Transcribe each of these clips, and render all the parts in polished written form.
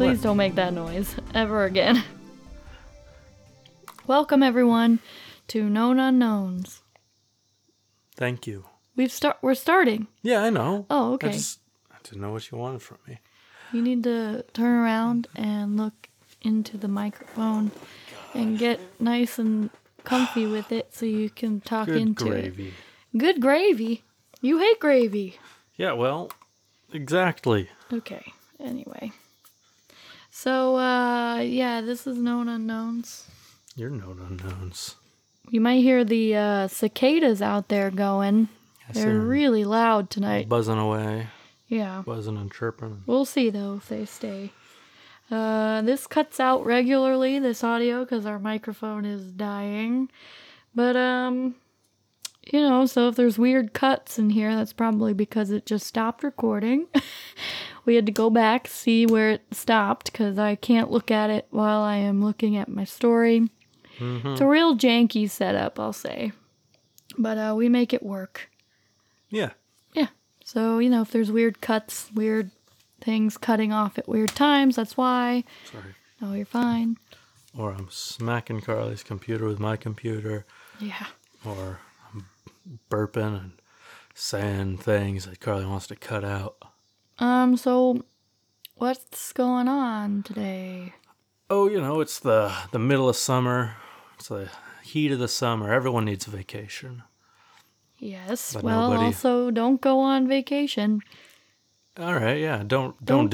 Please don't make that noise ever again. Welcome, everyone, to Known Unknowns. Thank you. We're starting. Yeah, I know. Oh, okay. I didn't know what you wanted from me. You need to turn around and look into the microphone and get nice and comfy with it so you can talk into gravy. It. Good gravy. You hate gravy. Yeah, well, exactly. Okay, anyway. So, yeah, this is Known Unknowns. You're Known Unknowns. You might hear the cicadas out there going. They're really loud tonight. Buzzing away. Yeah. Buzzing and chirping. We'll see, though, if they stay. This cuts out regularly, this audio, because our microphone is dying. But, you know, so if there's weird cuts in here, that's probably because it just stopped recording. We had to go back, see where it stopped, because I can't look at it while I am looking at my story. Mm-hmm. It's a real janky setup, I'll say. But we make it work. Yeah. Yeah. So, you know, if there's weird cuts, weird things cutting off at weird times, that's why. Sorry. No, you're fine. Or I'm smacking Carly's computer with my computer. Yeah. Or I'm burping and saying things that Carly wants to cut out. So what's going on today? Oh, you know, it's the middle of summer. It's the heat of the summer. Everyone needs a vacation. Yes. But well, also don't go on vacation. All right, yeah. Don't do it.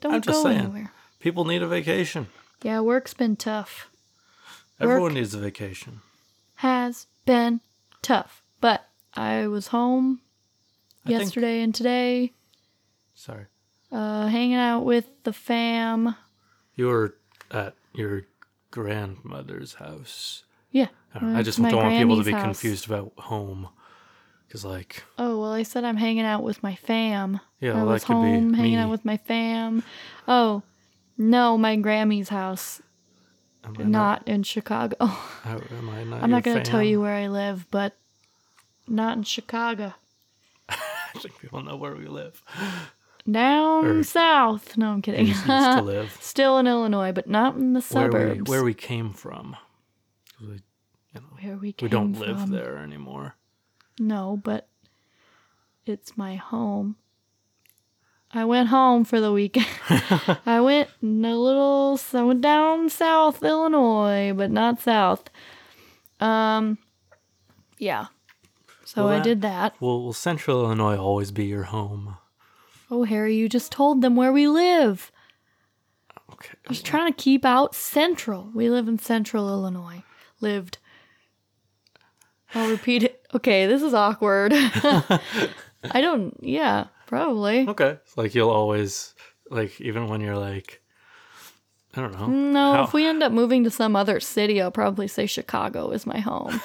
Don't go anywhere. People need a vacation. Yeah, work's been tough. Everyone needs a vacation. Has been tough. But I was home yesterday and today. Sorry. Hanging out with the fam. You were at your grandmother's house. Yeah. I just don't want people to be confused about home. Because, like... Oh, well, I said I'm hanging out with my fam. Yeah, well, that could be me. I was home, hanging out with my fam. Oh, no, my Grammy's house. Not in Chicago. Am I not I'm not going to tell you where I live, but not in Chicago. I think people know where we live. Down south. No, I'm kidding. Used to live. Still in Illinois, but not in the suburbs. Where we came from. We don't live there anymore. No, but it's my home. I went home for the weekend. I went down south Illinois, but not south. Yeah. So I did that. Well, will Central Illinois always be your home? Oh, Harry, you just told them where we live. Okay. I was trying to keep out Central. We live in Central Illinois. I'll repeat it. Okay, this is awkward. Yeah, probably. Okay. It's like you'll always, like, even when you're like, I don't know. No, if we end up moving to some other city, I'll probably say Chicago is my home.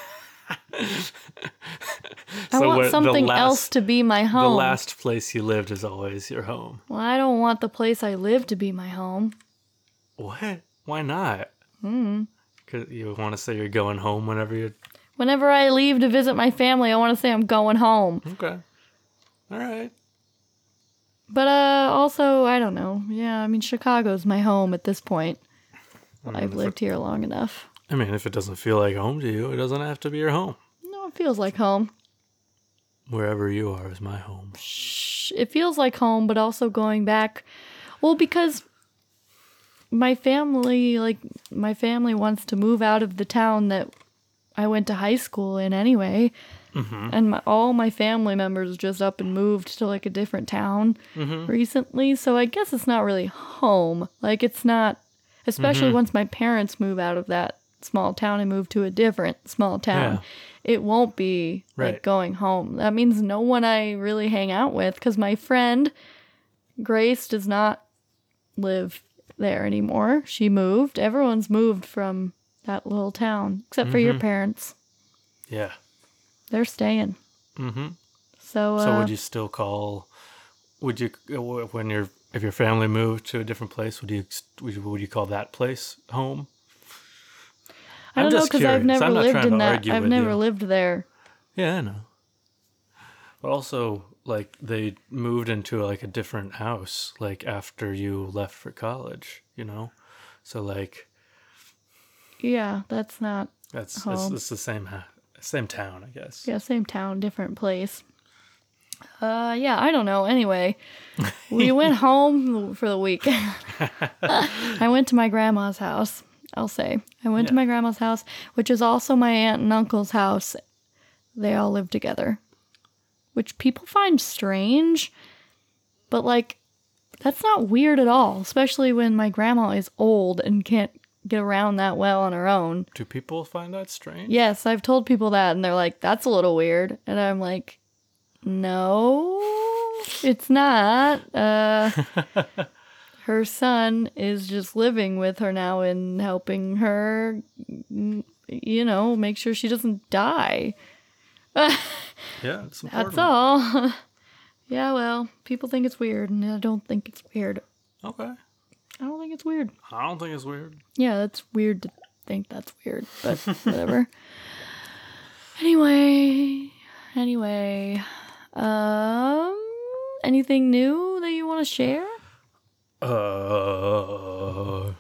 I want something else to be my home. The last place you lived is always your home. Well, I don't want the place I lived to be my home. What? Why not? Because you want to say you're going home whenever you... Whenever I leave to visit my family, I want to say I'm going home. Okay. All right. But also, I don't know. Yeah, I mean, Chicago's my home at this point. I mean, I've lived here long enough. I mean, if it doesn't feel like home to you, it doesn't have to be your home. No, it feels like home. Wherever you are is my home. Shh, it feels like home, but also going back. Well, because my family wants to move out of the town that I went to high school in anyway. Mm-hmm. And all my family members just up and moved to, like, a different town recently. So I guess it's not really home. Like, it's not... Especially once my parents move out of that small town and move to a different small town. Yeah. It won't be like going home. That means no one I really hang out with, because my friend Grace does not live there anymore. She moved. Everyone's moved from that little town, except for your parents. Yeah. They're staying. Mm-hmm. So would you still call... Would you, when you're... If your family moved to a different place, would you call that place home? I don't know, because I've never lived in that. I've never lived there. Yeah, I know. But also, like they moved into like a different house, like after you left for college, you know? So like, yeah, that's not, that's, it's the same town, I guess. Yeah. Same town, different place. Yeah, I don't know. Anyway, we went home for the weekend. I went to my grandma's house. I'll say I went to my grandma's house, which is also my aunt and uncle's house. They all live together, which people find strange, but like, that's not weird at all, especially when my grandma is old and can't get around that well on her own. Do people find that strange? Yes, I've told people that, and they're like, that's a little weird. And I'm like, no, it's not. Her son is just living with her now and helping her, you know, make sure she doesn't die. Yeah, it's important. That's all. Yeah, well, people think it's weird, and I don't think it's weird. Okay. I don't think it's weird. I don't think it's weird. Yeah, that's weird to think that's weird, but whatever. Anyway, anything new that you want to share? The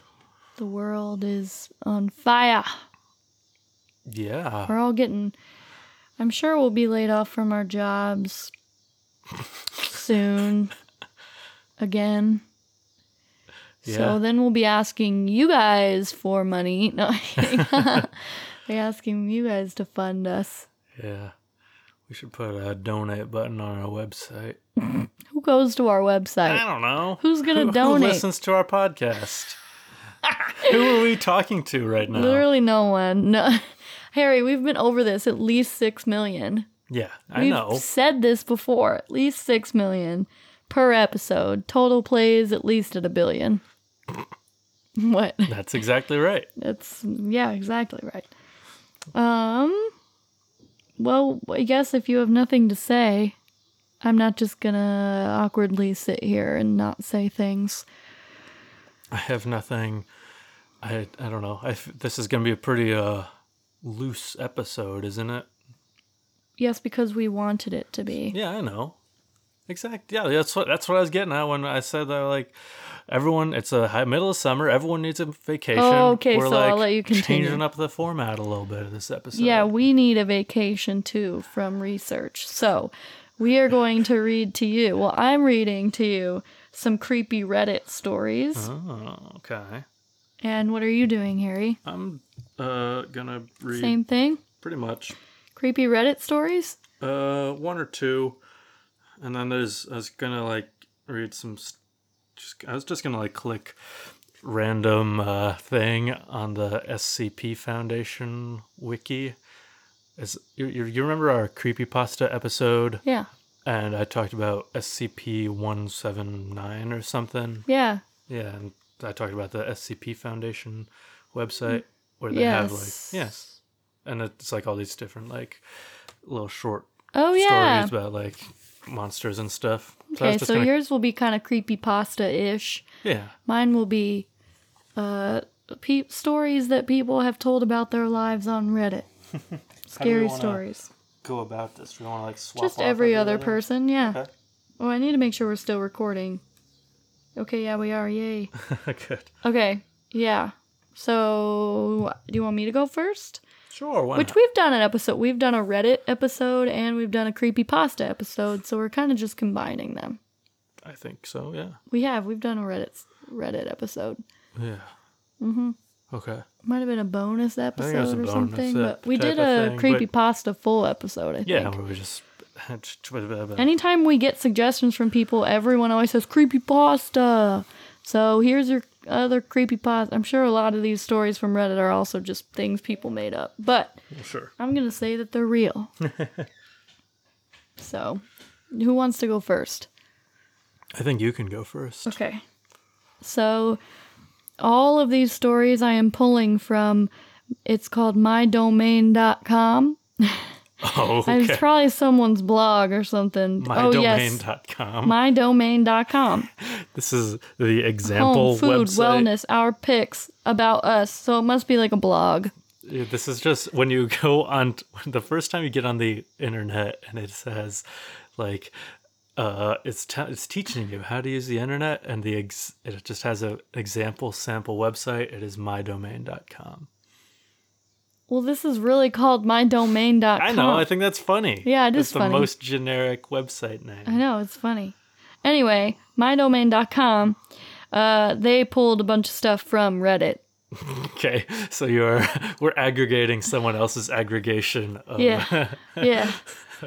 world is on fire. Yeah. We're all getting... I'm sure we'll be laid off from our jobs soon. Again. Yeah. So then we'll be asking you guys for money. No, we're asking you guys to fund us. Yeah. We should put a donate button on our website. Who goes to our website? I don't know. Who's going to donate? Who listens to our podcast? Who are we talking to right now? Literally no one. No, Harry, we've been over this at least 6 million. Yeah, I know. We've said this before. At least 6 million per episode. Total plays at least at 1 billion. What? That's exactly right. Yeah, exactly right. Well, I guess if you have nothing to say, I'm not just going to awkwardly sit here and not say things. I have nothing. I don't know. This is going to be a pretty loose episode, isn't it? Yes, because we wanted it to be. Yeah, I know. Exactly. Yeah, that's what I was getting at when I said that, like, everyone, it's a middle of summer, everyone needs a vacation. Oh, okay, so I'll let you continue. Changing up the format a little bit of this episode. Yeah, we need a vacation too from research. So we are going to read to you. Well, I'm reading to you some creepy Reddit stories. Oh, okay. And what are you doing, Harry? I'm gonna read. Same thing? Pretty much. Creepy Reddit stories? One or two. And then I was going to, like, read some... I was just going to, like, click random thing on the SCP Foundation wiki. You remember our Creepypasta episode? Yeah. And I talked about SCP-179 or something? Yeah. Yeah, and I talked about the SCP Foundation website where they have, like... Yes. And it's, like, all these different, like, little short stories about, like... monsters and stuff. Okay, so yours will be kind of creepypasta-ish. Yeah. Mine will be stories that people have told about their lives on Reddit. Scary stories. Go about this. We want to like swap. Just every other person, yeah. Okay. Oh, I need to make sure we're still recording. Okay, yeah, we are. Yay. Good. Okay, yeah. So, do you want me to go first? Sure, why not? Which we've done an episode. We've done a Reddit episode and we've done a Creepypasta episode, so we're kind of just combining them. I think so, yeah. We have. We've done a Reddit episode. Yeah. Mm-hmm. Okay. Might have been a bonus episode or something, but we did a Creepypasta full episode, I think. Yeah, we just... Anytime we get suggestions from people, everyone always says, Creepypasta! So here's your... other creepypasta. I'm sure a lot of these stories from Reddit are also just things people made up, but sure. I'm going to say that they're real. So, who wants to go first? I think you can go first. Okay. So, all of these stories I am pulling from, it's called MyDomain.com. Oh, okay. It's probably someone's blog or something. MyDomain.com. MyDomain.com. This is the example website. Home, food, wellness, our picks, about us. So it must be like a blog. This is just when you go on... The first time you get on the internet and it says, like... It's teaching you how to use the internet, and it just has an example sample website. It is MyDomain.com. Well, this is really called MyDomain.com. I know. I think that's funny. Yeah, it is funny. It's the most generic website name. I know. It's funny. Anyway, MyDomain.com, they pulled a bunch of stuff from Reddit. Okay, so we're aggregating someone else's aggregation of yeah.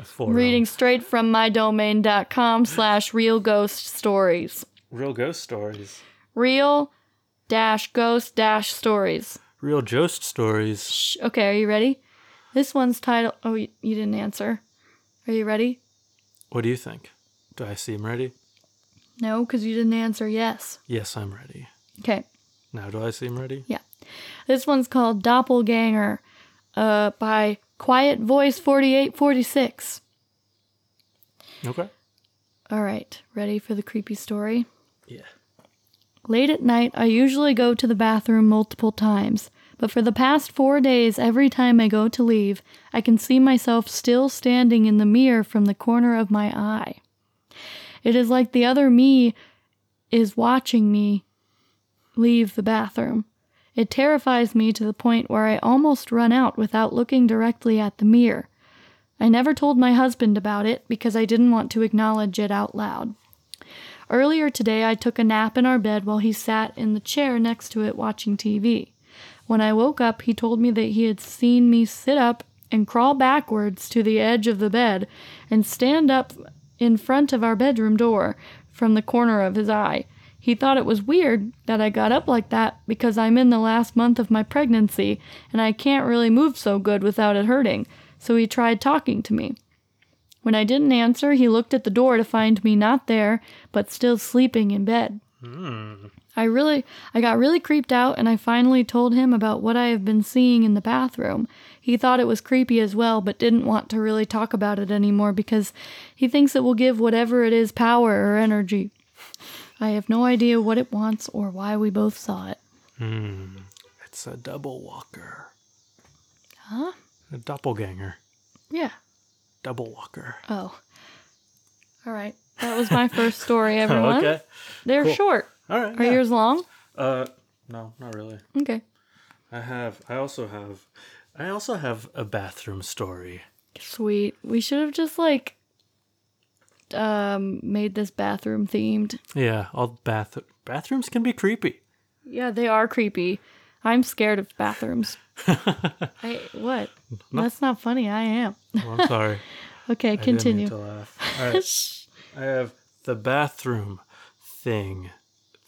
Forum. Reading straight from mydomain.com/realghoststories. Real ghost stories. Real-ghost-stories. Real ghost stories. Shh. Okay, are you ready? This one's titled... Oh, you didn't answer. Are you ready? What do you think? Do I seem ready? No, because you didn't answer yes. Yes, I'm ready. Okay. Now do I seem ready? Yeah. This one's called Doppelganger by Quiet Voice 4846. Okay. All right. Ready for the creepy story? Yeah. Late at night, I usually go to the bathroom multiple times, but for the past 4 days, every time I go to leave, I can see myself still standing in the mirror from the corner of my eye. It is like the other me is watching me leave the bathroom. It terrifies me to the point where I almost run out without looking directly at the mirror. I never told my husband about it because I didn't want to acknowledge it out loud. Earlier today, I took a nap in our bed while he sat in the chair next to it watching TV. When I woke up, he told me that he had seen me sit up and crawl backwards to the edge of the bed and stand up in front of our bedroom door from the corner of his eye. He thought it was weird that I got up like that because I'm in the last month of my pregnancy and I can't really move so good without it hurting, so he tried talking to me. When I didn't answer, he looked at the door to find me not there, but still sleeping in bed. I got really creeped out, and I finally told him about what I have been seeing in the bathroom. He thought it was creepy as well, but didn't want to really talk about it anymore because he thinks it will give whatever it is power or energy. I have no idea what it wants or why we both saw it. It's a double walker. Huh? A doppelganger. Yeah. Double walker. Oh. All right. That was my first story, everyone. Okay. They're cool. Short. All right. Are yours long? No, not really. Okay. I also have a bathroom story. Sweet. We should have just made this bathroom themed. Yeah, all bathrooms can be creepy. Yeah, they are creepy. I'm scared of bathrooms. What? No. That's not funny. I am. Well, I'm sorry. Okay, continue. I didn't mean to laugh. All right. I have the bathroom thing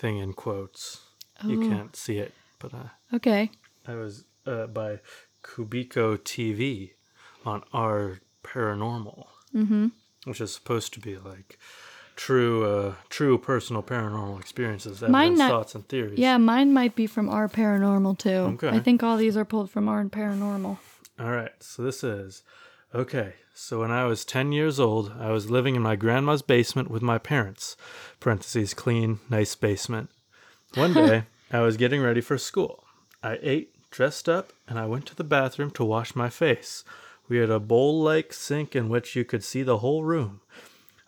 in quotes. Oh. You can't see it, but okay. I was by Kubiko TV on Our Paranormal, which is supposed to be like true personal paranormal experiences, thoughts and theories. Yeah, mine might be from Our Paranormal too. Okay. I think all these are pulled from Our Paranormal. All right, so this is... Okay, so when I was 10 years old, I was living in my grandma's basement with my parents. Parentheses, clean, nice basement. One day, I was getting ready for school. I ate, dressed up, and I went to the bathroom to wash my face. We had a bowl-like sink in which you could see the whole room.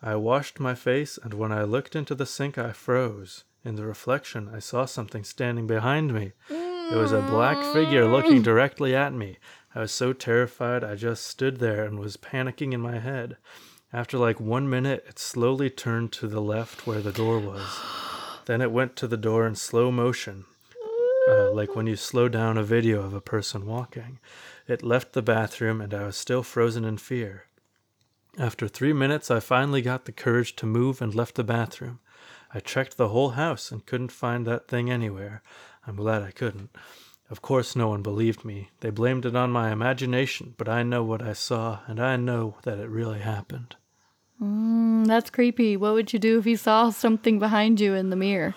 I washed my face, and when I looked into the sink, I froze. In the reflection, I saw something standing behind me. It was a black figure looking directly at me. I was so terrified, I just stood there and was panicking in my head. After 1 minute, it slowly turned to the left where the door was. Then it went to the door in slow motion, like when you slow down a video of a person walking. It left the bathroom, and I was still frozen in fear. After 3 minutes, I finally got the courage to move and left the bathroom. I checked the whole house and couldn't find that thing anywhere. I'm glad I couldn't. Of course, no one believed me. They blamed it on my imagination, but I know what I saw, and I know that it really happened. That's creepy. What would you do if you saw something behind you in the mirror?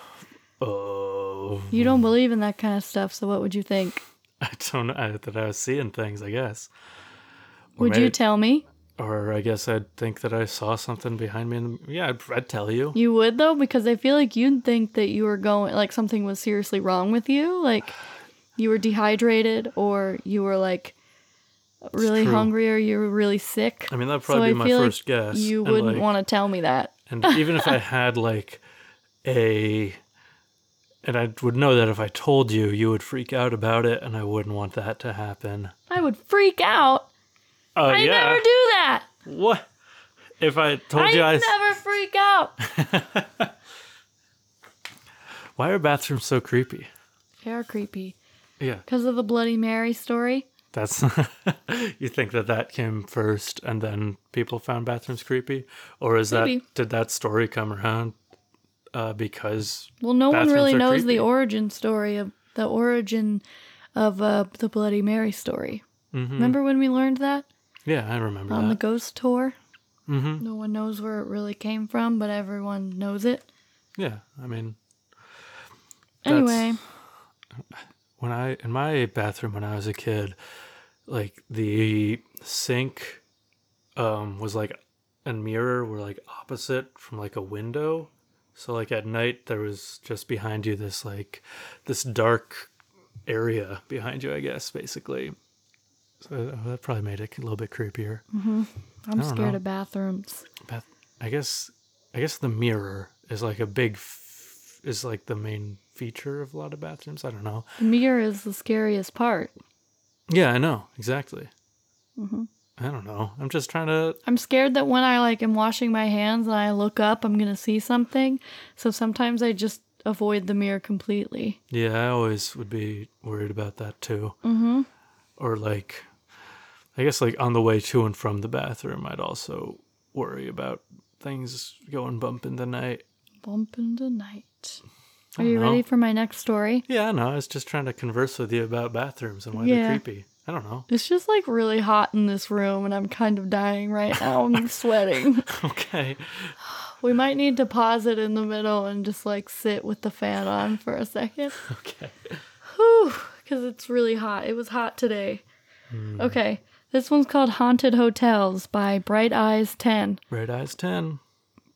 Oh. You don't believe in that kind of stuff, so what would you think? I don't know. I was seeing things, I guess. Would you tell me? Or I guess I'd think that I saw something behind me. I'd tell you. You would, though? Because I feel like you'd think that you were going, something was seriously wrong with you. You were dehydrated, or you were, really hungry, or you were really sick. I mean, that'd probably be my first guess. You wouldn't want to tell me that. And even if I had like a, and I would know that if I told you, you would freak out about it, and I wouldn't want that to happen. I would freak out. I never do that. What? If I told you, I never freak out. Why are bathrooms so creepy? They are creepy. Yeah. Because of the Bloody Mary story. That's you think that came first, and then people found bathrooms creepy, or is maybe. That did that story come around because? Well, no one really knows creepy? the origin of the Bloody Mary story. Mm-hmm. Remember when we learned that? Yeah, I remember on that. The ghost tour. Mm-hmm. No one knows where it really came from, but everyone knows it. Yeah, I mean. Anyway, when in my bathroom when I was a kid, like the sink was like and mirror were like opposite from like a window, so like at night there was just behind you this dark area behind you, I guess, basically. So that probably made it a little bit creepier. Mm-hmm. I'm scared of bathrooms. I guess the mirror is like a big is like the main feature of a lot of bathrooms. I don't know. The mirror is the scariest part. Yeah, I know. Exactly. Mm-hmm. I don't know. I'm just trying to... I'm scared that when I am washing my hands and I look up, I'm going to see something. So sometimes I just avoid the mirror completely. Yeah, I always would be worried about that too. Mm-hmm. Or I guess on the way to and from the bathroom, I'd also worry about things going bumping tonight. Bumping tonight. Are you ready for my next story? Yeah, no, I was just trying to converse with you about bathrooms and why they're creepy. I don't know. It's just really hot in this room, and I'm kind of dying right now. I'm sweating. Okay. We might need to pause it in the middle and just sit with the fan on for a second. Okay. Whew, because it's really hot. It was hot today. Mm. Okay. This one's called Haunted Hotels by Bright Eyes 10. Bright Eyes 10.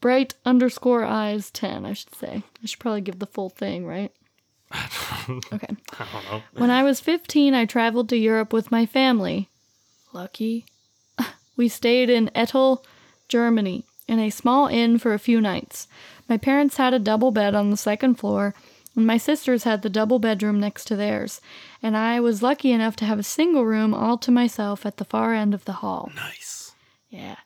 Bright _eyes 10, I should say. I should probably give the full thing, right? Okay. I don't know. When I was 15, I traveled to Europe with my family. Lucky. We stayed in Ettel, Germany, in a small inn for a few nights. My parents had a double bed on the second floor, and my sisters had the double bedroom next to theirs. And I was lucky enough to have a single room all to myself at the far end of the hall. Nice. Yeah.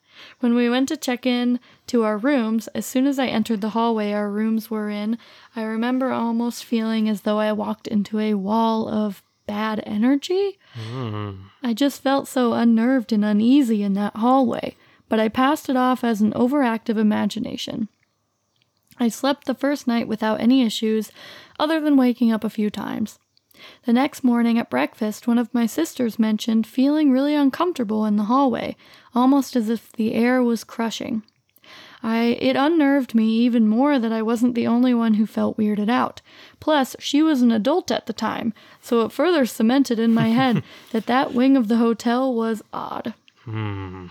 When we went to check in to our rooms, as soon as I entered the hallway our rooms were in, I remember almost feeling as though I walked into a wall of bad energy. Mm. I just felt so unnerved and uneasy in that hallway, but I passed it off as an overactive imagination. I slept the first night without any issues, other than waking up a few times. The next morning at breakfast, one of my sisters mentioned feeling really uncomfortable in the hallway, almost as if the air was crushing. It unnerved me even more that I wasn't the only one who felt weirded out. Plus, she was an adult at the time, so it further cemented in my head that wing of the hotel was odd. Hmm.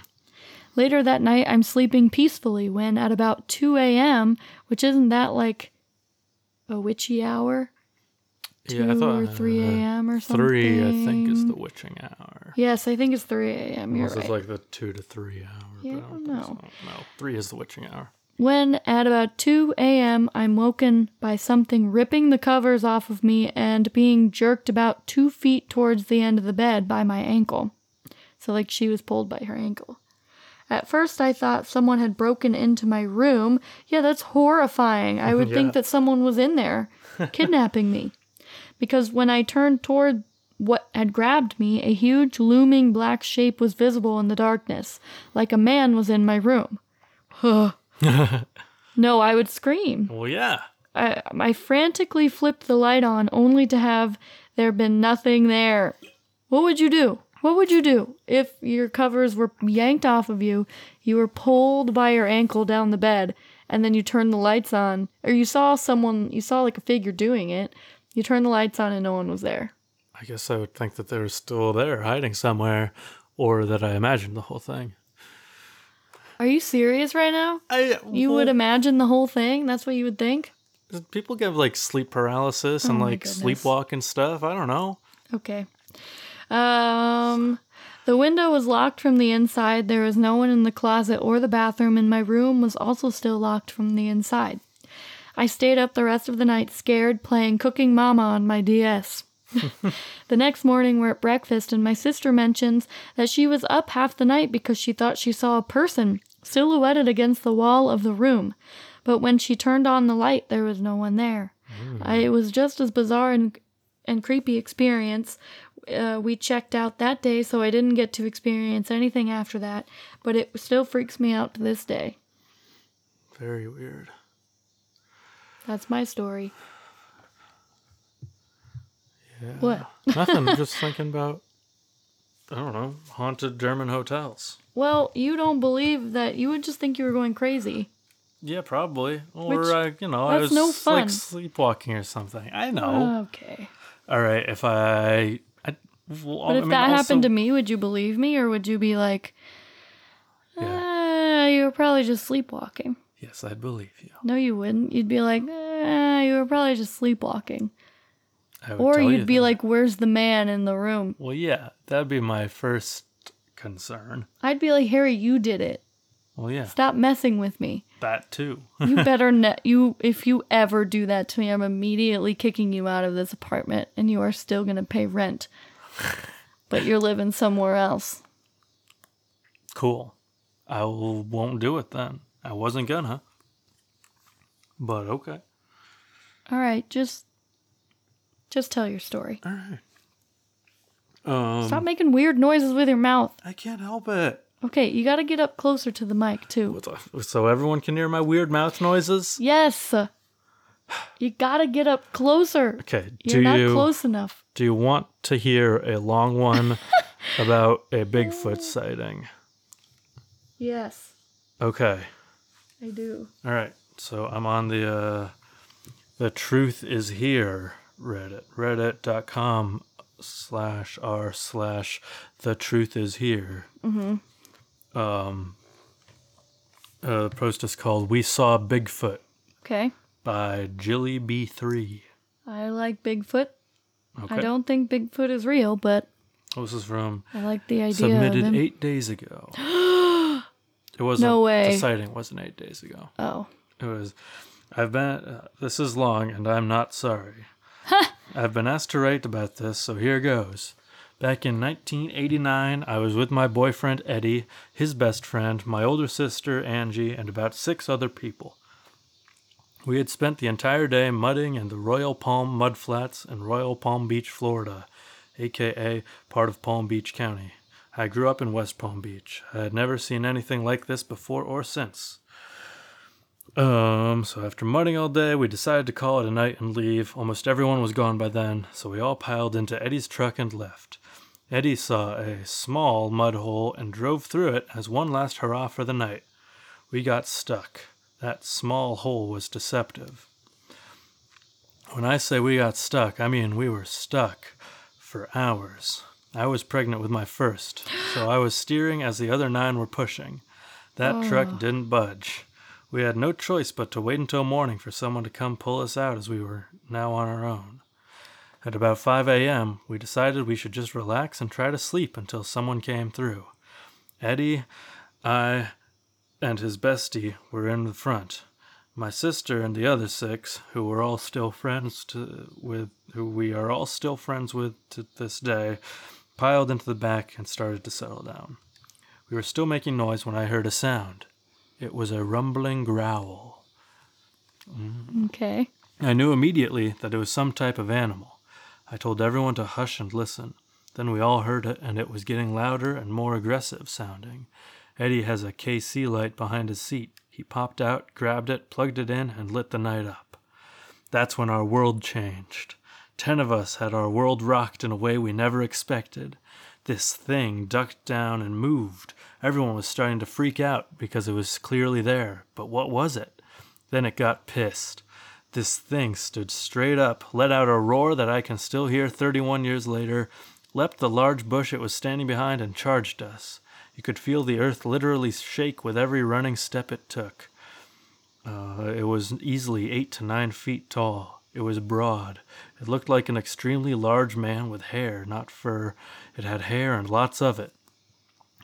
Later that night, I'm sleeping peacefully when, at about 2 a.m., which isn't that a witchy hour? 2 yeah, I thought, or 3 a.m. or something. 3, I think, is the witching hour. Yes, I think it's 3 a.m. You're right. This is the 2 to 3 hour. Yeah, I don't know. So. No, 3 is the witching hour. When at about 2 a.m., I'm woken by something ripping the covers off of me and being jerked about 2 feet towards the end of the bed by my ankle. So, she was pulled by her ankle. At first, I thought someone had broken into my room. Yeah, that's horrifying. I would think that someone was in there kidnapping me. Because when I turned toward what had grabbed me, a huge, looming black shape was visible in the darkness, like a man was in my room. No, I would scream. Well, yeah. I frantically flipped the light on, only to have there been nothing there. What would you do? What would you do if your covers were yanked off of you, you were pulled by your ankle down the bed, and then you turned the lights on, or you saw a figure doing it, you turn the lights on and no one was there. I guess I would think that they were still there, hiding somewhere, or that I imagined the whole thing. Are you serious right now? You would imagine the whole thing? That's what you would think? People get sleep paralysis and sleepwalk and stuff. I don't know. Okay. The window was locked from the inside. There was no one in the closet or the bathroom, and my room was also still locked from the inside. I stayed up the rest of the night scared, playing Cooking Mama on my DS. The next morning we're at breakfast, and my sister mentions that she was up half the night because she thought she saw a person silhouetted against the wall of the room. But when she turned on the light, there was no one there. It was just as bizarre and creepy experience. We checked out that day, so I didn't get to experience anything after that, but it still freaks me out to this day. Very weird. That's my story. Yeah. What? Nothing. I'm just thinking about, I don't know, haunted German hotels. Well, you don't believe that. You would just think you were going crazy. Yeah, probably. Or, I was no fun. Like sleepwalking or something. I know. Okay. All right, if that happened to me, would you believe me, or would you be like, you were probably just sleepwalking? Yes, I'd believe you. No, you wouldn't. You'd be like, you were probably just sleepwalking. Or you'd be like, where's the man in the room? Well, yeah, that'd be my first concern. I'd be like, Harry, you did it. Well, yeah. Stop messing with me. That too. You better not. If you ever do that to me, I'm immediately kicking you out of this apartment, and you are still going to pay rent. But you're living somewhere else. Cool. I won't do it then. I wasn't gonna. But okay. All right, just tell your story. All right. Stop making weird noises with your mouth. I can't help it. Okay, you got to get up closer to the mic, too. So everyone can hear my weird mouth noises? Yes. You got to get up closer. Okay. You're not close enough. Do you want to hear a long one about a Bigfoot sighting? Yes. Okay. I do. All right. So I'm on the Truth Is Here Reddit. Reddit.com/r/The Truth Is Here. Mm-hmm. The post is called "We Saw Bigfoot." Okay. By Jilly B3. I like Bigfoot. Okay. I don't think Bigfoot is real, but this is from. I like the idea. Submitted of 8 days ago. It wasn't. No way. The sighting wasn't 8 days ago. Oh. It was. I've been. This is long, and I'm not sorry. I've been asked to write about this, so here goes. Back in 1989, I was with my boyfriend Eddie, his best friend, my older sister Angie, and about 6 other people. We had spent the entire day mudding in the Royal Palm Mud Flats in Royal Palm Beach, Florida, aka part of Palm Beach County. I grew up in West Palm Beach. I had never seen anything like this before or since. So after mudding all day, we decided to call it a night and leave. Almost everyone was gone by then, so we all piled into Eddie's truck and left. Eddie saw a small mud hole and drove through it as one last hurrah for the night. We got stuck. That small hole was deceptive. When I say we got stuck, I mean we were stuck for hours. I was pregnant with my first, so I was steering as the other 9 were pushing. That truck didn't budge. We had no choice but to wait until morning for someone to come pull us out, as we were now on our own. At about 5 a.m., we decided we should just relax and try to sleep until someone came through. Eddie, I, and his bestie were in the front. My sister and the other 6, who we are all still friends with to this day, piled into the back and started to settle down. We were still making noise when I heard a sound. It was a rumbling growl. Okay. I knew immediately that it was some type of animal. I told everyone to hush and listen. Then we all heard it, and it was getting louder and more aggressive sounding. Eddie has a KC light behind his seat. He popped out, grabbed it, plugged it in, and lit the night up. That's when our world changed. 10 of us had our world rocked in a way we never expected. This thing ducked down and moved. Everyone was starting to freak out because it was clearly there. But what was it? Then it got pissed. This thing stood straight up, let out a roar that I can still hear 31 years later, leapt the large bush it was standing behind, and charged us. You could feel the earth literally shake with every running step it took. It was easily 8 to 9 feet tall. It was broad. It looked like an extremely large man with hair, not fur. It had hair and lots of it.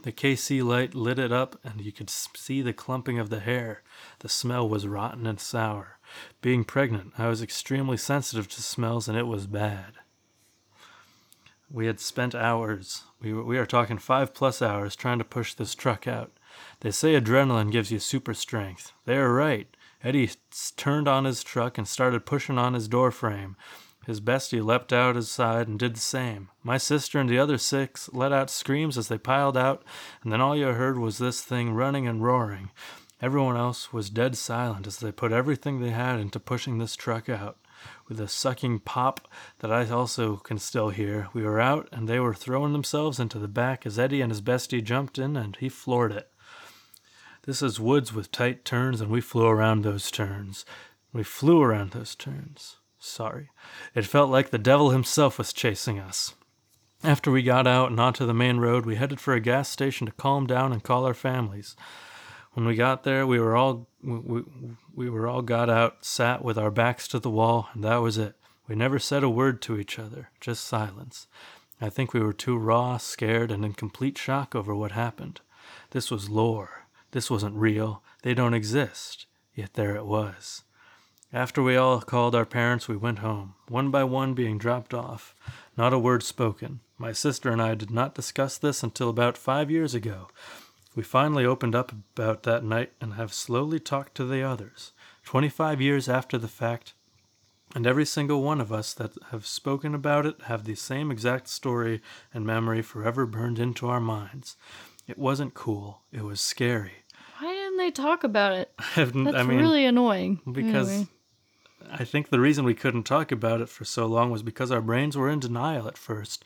The KC light lit it up, and you could see the clumping of the hair. The smell was rotten and sour. Being pregnant, I was extremely sensitive to smells, and it was bad. We had spent hours. We are talking 5+ hours trying to push this truck out. They say adrenaline gives you super strength. They are right. Eddie turned on his truck and started pushing on his door frame. His bestie leapt out his side and did the same. My sister and the other 6 let out screams as they piled out, and then all you heard was this thing running and roaring. Everyone else was dead silent as they put everything they had into pushing this truck out. With a sucking pop that I also can still hear, we were out, and they were throwing themselves into the back as Eddie and his bestie jumped in, and he floored it. This is woods with tight turns, and we flew around those turns. It felt like the devil himself was chasing us. After we got out and onto the main road, we headed for a gas station to calm down and call our families. When we got there, we were all got out, sat with our backs to the wall, and that was it. We never said a word to each other, just silence. I think we were too raw, scared, and in complete shock over what happened. This was lore. This wasn't real. They don't exist. Yet there it was. After we all called our parents, we went home, one by one being dropped off. Not a word spoken. My sister and I did not discuss this until about 5 years ago. We finally opened up about that night and have slowly talked to the others, 25 years after the fact, and every single one of us that have spoken about it have the same exact story and memory forever burned into our minds. It wasn't cool. It was scary. Why didn't they talk about it? That's really annoying. Because... Anyway. I think the reason we couldn't talk about it for so long was because our brains were in denial at first,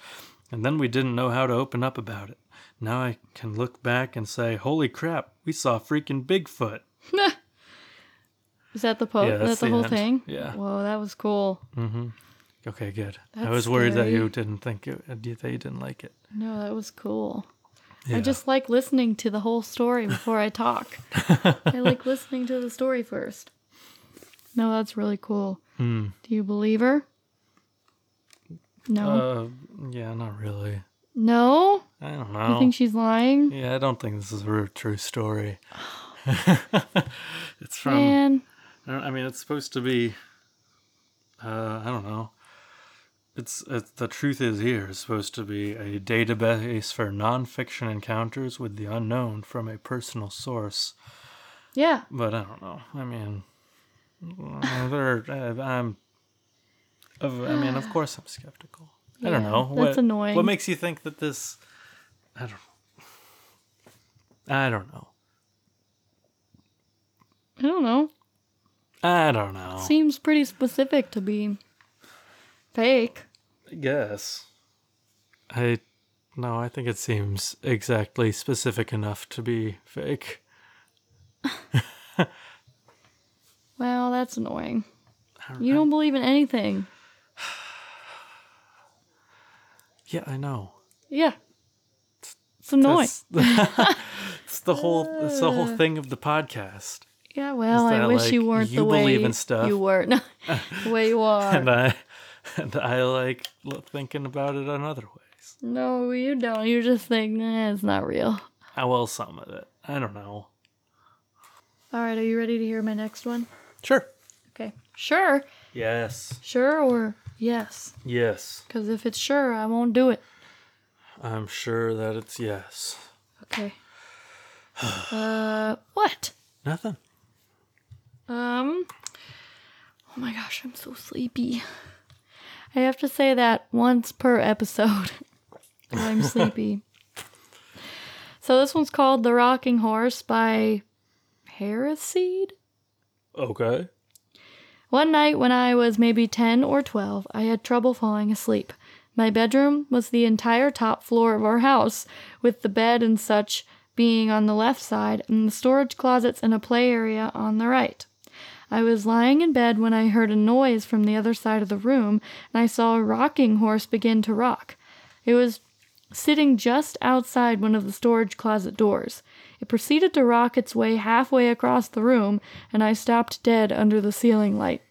and then we didn't know how to open up about it. Now I can look back and say, holy crap, we saw freaking Bigfoot. Is that the post? Yeah, that's the whole thing? Yeah. Whoa, that was cool. Mm-hmm. Okay, good. That's I was worried scary. That you didn't think it, that you didn't like it. No, that was cool. Yeah. I just like listening to the whole story before I talk. I like listening to the story first. No, that's really cool. Mm. Do you believe her? No. Yeah, not really. No? I don't know. You think she's lying? Yeah, I don't think this is a true story. It's from... Man. I mean, it's supposed to be... I don't know. It's The Truth Is Here. It's supposed to be a database for nonfiction encounters with the unknown from a personal source. Yeah. But I don't know. I mean... of course I'm skeptical. Yeah, I don't know. That's annoying. What makes you think that this... I don't know. It seems pretty specific to be fake. I guess. I think it seems exactly specific enough to be fake. Well, that's annoying. You don't believe in anything. Yeah, I know. Yeah. It's annoying. It's the whole thing of the podcast. Yeah, well, I wish you weren't the way you believe in stuff. You were. No, the way you are. And I like thinking about it in other ways. No, you don't. You just think, it's not real. I will some of it. I don't know. All right, are you ready to hear my next one? Sure. Okay. Sure. Yes. Sure or yes? Yes. Because if it's sure, I won't do it. I'm sure that it's yes. Okay. What? Nothing. Oh my gosh, I'm so sleepy. I have to say that once per episode. I'm sleepy. So this one's called The Rocking Horse by Hereseed? Okay. One night when I was maybe 10 or 12, I had trouble falling asleep. My bedroom was the entire top floor of our house, with the bed and such being on the left side and the storage closets and a play area on the right. I was lying in bed when I heard a noise from the other side of the room, and I saw a rocking horse begin to rock. It was sitting just outside one of the storage closet doors. It proceeded to rock its way halfway across the room, and I stopped dead under the ceiling light.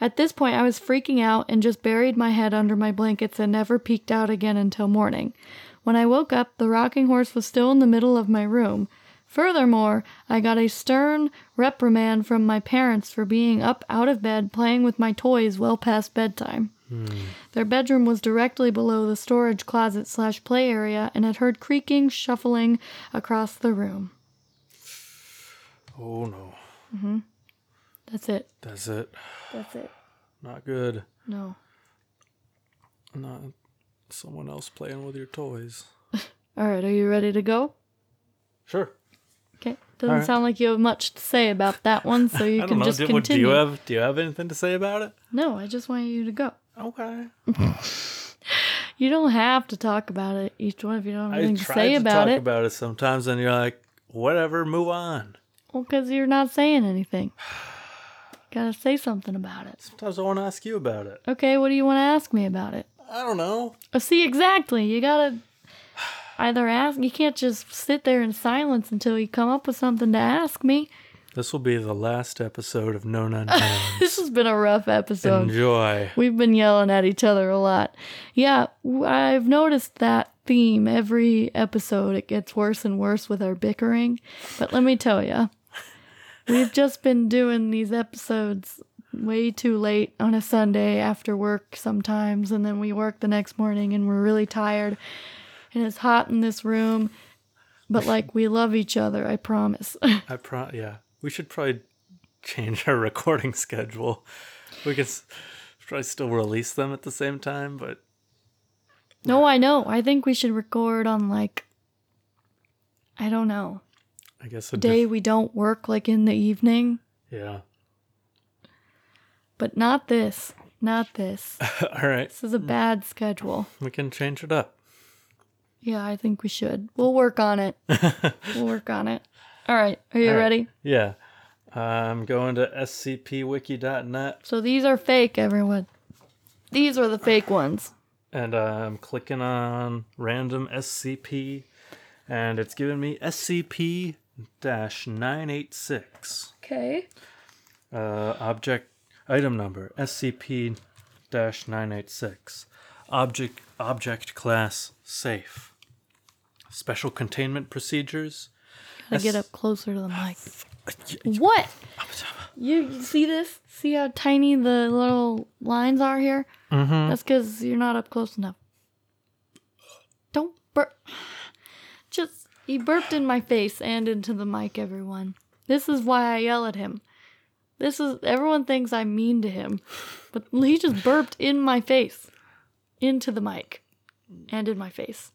At this point, I was freaking out and just buried my head under my blankets and never peeked out again until morning. When I woke up, the rocking horse was still in the middle of my room. Furthermore, I got a stern reprimand from my parents for being up out of bed playing with my toys well past bedtime. Their bedroom was directly below the storage closet / play area and had heard creaking, shuffling across the room. Oh, no. Mm-hmm. That's it. Not good. No. Not someone else playing with your toys. All right, are you ready to go? Sure. Okay. Doesn't sound like you have much to say about that one, so you can just continue. Do you have anything to say about it? No, I just want you to go. Okay. You don't have to talk about it, each one, if you don't have anything to say about it. I try to talk about it sometimes, and you're like, whatever, move on. Well, because you're not saying anything. You gotta say something about it. Sometimes I want to ask you about it. Okay, what do you want to ask me about it? I don't know. Oh, see, exactly. You gotta either ask. You can't just sit there in silence until you come up with something to ask me. This will be the last episode of Known Unknowns. This has been a rough episode. Enjoy. We've been yelling at each other a lot. Yeah, I've noticed that theme every episode. It gets worse and worse with our bickering. But let me tell you, we've just been doing these episodes way too late on a Sunday after work sometimes. And then we work the next morning and we're really tired. And it's hot in this room. But, like, we love each other, I promise. Yeah. We should probably change our recording schedule. We could probably still release them at the same time, but... No, I know. I think we should record on, like, I don't know. I guess a day we don't work, like, in the evening. Yeah. But not this. Not this. All right. This is a bad schedule. We can change it up. Yeah, I think we should. We'll work on it. All right. Are you ready? Yeah. I'm going to scpwiki.net. So these are fake, everyone. These are the fake ones. And I'm clicking on random SCP, and it's giving me SCP-986. Okay. Object item number SCP-986. Object class safe. Special containment procedures. Get up closer to the mic. What? You see this? See how tiny the little lines are here? Mm-hmm. That's because you're not up close enough. Don't burp. He burped in my face and into the mic, everyone. This is why I yell at him. Everyone thinks I'm mean to him. But he just burped in my face. Into the mic. And in my face.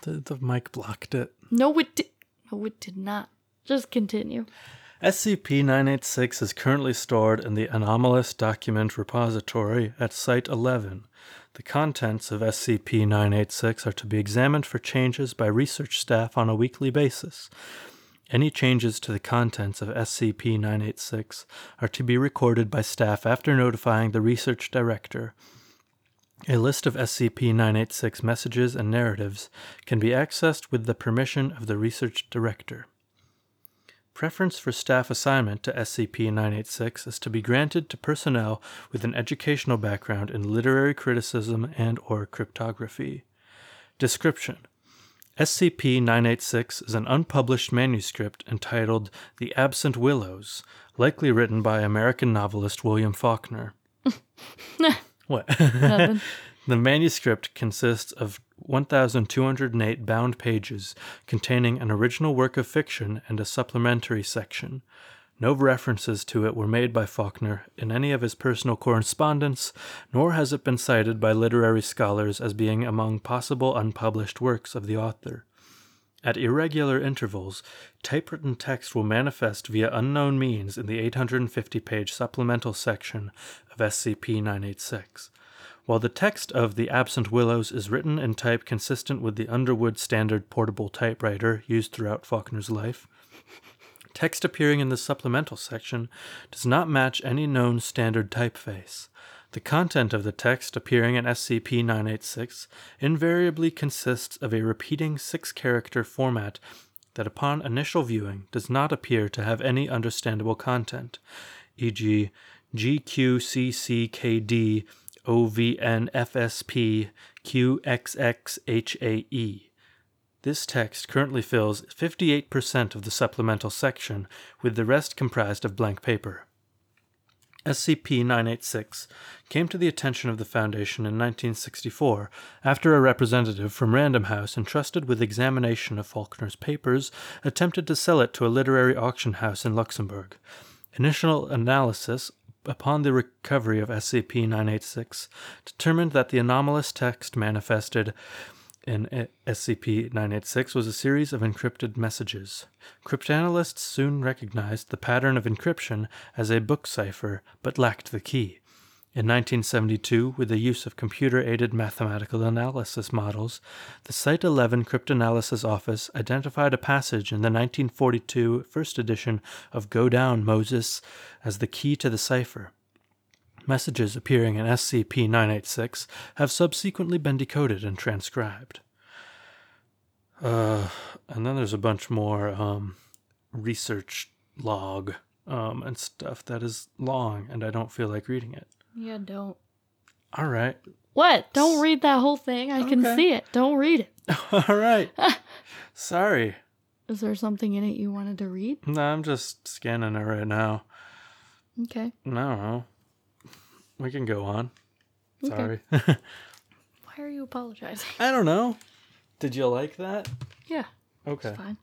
The mic blocked it. No, it didn't. Oh, it did not. Just continue. SCP-986 is currently stored in the Anomalous Document Repository at Site 11. The contents of SCP-986 are to be examined for changes by research staff on a weekly basis. Any changes to the contents of SCP-986 are to be recorded by staff after notifying the research director. A list of SCP-986 messages and narratives can be accessed with the permission of the research director. Preference for staff assignment to SCP-986 is to be granted to personnel with an educational background in literary criticism and/or cryptography. Description: SCP-986 is an unpublished manuscript entitled The Absent Willows, likely written by American novelist William Faulkner. What? The manuscript consists of 1,208 bound pages containing an original work of fiction and a supplementary section. No references to it were made by Faulkner in any of his personal correspondence, nor has it been cited by literary scholars as being among possible unpublished works of the author. At irregular intervals, typewritten text will manifest via unknown means in the 850-page supplemental section of SCP-986. While the text of The Absent Willows is written in type consistent with the Underwood standard portable typewriter used throughout Faulkner's life, text appearing in the supplemental section does not match any known standard typeface. The content of the text appearing in SCP-986 invariably consists of a repeating 6-character format that upon initial viewing does not appear to have any understandable content. e.g. GQCCKD OVNFSP QXXHAE. This text currently fills 58% of the supplemental section, with the rest comprised of blank paper. SCP-986 came to the attention of the Foundation in 1964 after a representative from Random House entrusted with examination of Faulkner's papers attempted to sell it to a literary auction house in Luxembourg. Initial analysis upon the recovery of SCP-986 determined that the anomalous text manifested in SCP-986 was a series of encrypted messages. Cryptanalysts soon recognized the pattern of encryption as a book cipher, but lacked the key. In 1972, with the use of computer-aided mathematical analysis models, the Site 11 Cryptanalysis Office identified a passage in the 1942 first edition of Go Down, Moses, as the key to the cipher. Messages appearing in SCP-986 have subsequently been decoded and transcribed. And then there's a bunch more research log and stuff that is long, and I don't feel like reading it. Yeah, don't. All right. What? Don't read that whole thing. I can see it. Don't read it. All right. Sorry. Is there something in it you wanted to read? No, I'm just scanning it right now. Okay. No. We can go on. Sorry. Okay. Why are you apologizing? I don't know. Did you like that? Yeah. Okay. It's fine.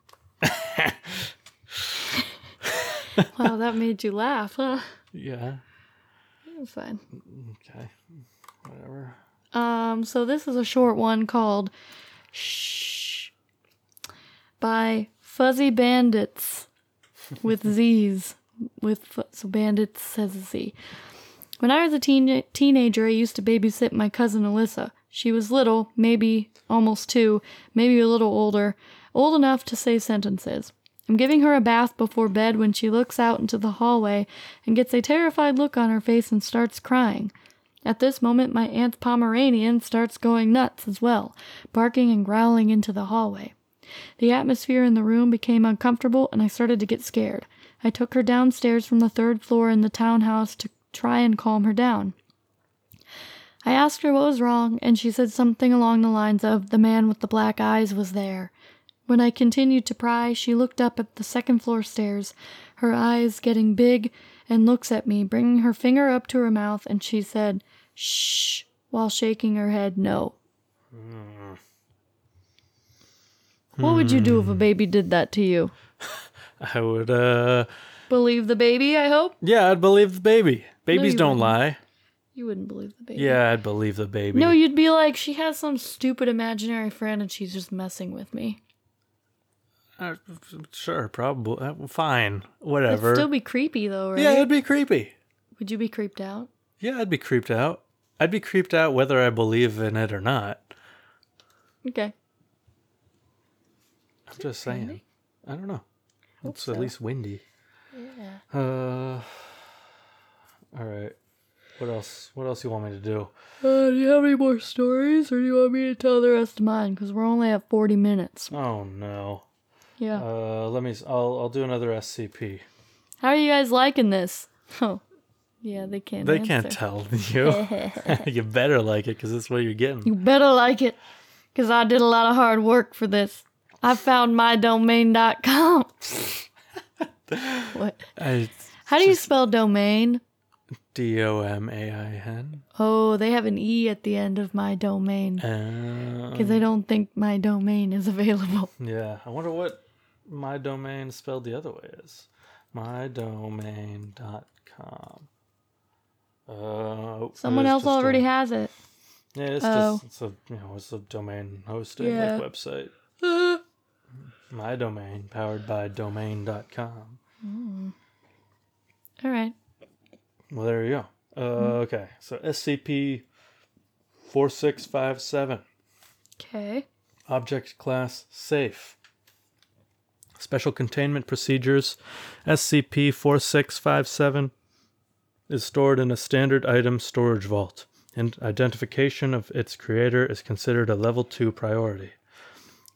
Wow, that made you laugh, huh? Yeah. It was fine. Okay. Whatever. So this is a short one called Shh by Fuzzy Bandits with Z's. So Bandits says a Z. When I was a teenager, I used to babysit my cousin Alyssa. She was little, maybe almost 2, maybe a little older, old enough to say sentences. I'm giving her a bath before bed when she looks out into the hallway and gets a terrified look on her face and starts crying. At this moment, my aunt's Pomeranian starts going nuts as well, barking and growling into the hallway. The atmosphere in the room became uncomfortable and I started to get scared. I took her downstairs from the 3rd floor in the townhouse to try and calm her down. I asked her what was wrong, and she said something along the lines of, "The man with the black eyes was there." When I continued to pry, she looked up at the 2nd floor stairs, her eyes getting big, and looks at me, bringing her finger up to her mouth, and she said, "Shh," while shaking her head no. What would you do if a baby did that to you? I would, believe the baby, I hope? Yeah, I'd believe the baby. Babies don't lie. You wouldn't believe the baby. Yeah, I'd believe the baby. No, you'd be like, she has some stupid imaginary friend and she's just messing with me. Sure, probably. Fine, whatever. It'd still be creepy though, right? Yeah, it'd be creepy. Would you be creeped out? Yeah, I'd be creeped out. I'd be creeped out whether I believe in it or not. Okay. I'm just saying. Windy? I don't know. It's at least windy. Yeah. All right. What else you want me to do? Do you have any more stories, or do you want me to tell the rest of mine? Because we're only at 40 minutes. Oh no. Yeah. Let me. I'll do another SCP. How are you guys liking this? Oh, yeah. They can't. They can't tell you. You better like it, because that's what you're getting. You better like it, because I did a lot of hard work for this. I found MyDomain.com. What? How do you spell domain? DOMAIN. Oh, they have an E at the end of my domain. Because I don't think my domain is available. Yeah. I wonder what my domain spelled the other way is. MyDomain.com. Someone else already has it. Yeah, it's a domain hosting website. My domain, powered by domain.com. Mm. All right. Well, there you go. Okay, so SCP-4657. Okay. Object class safe. Special containment procedures. SCP-4657 is stored in a standard item storage vault, and identification of its creator is considered a level 2 priority.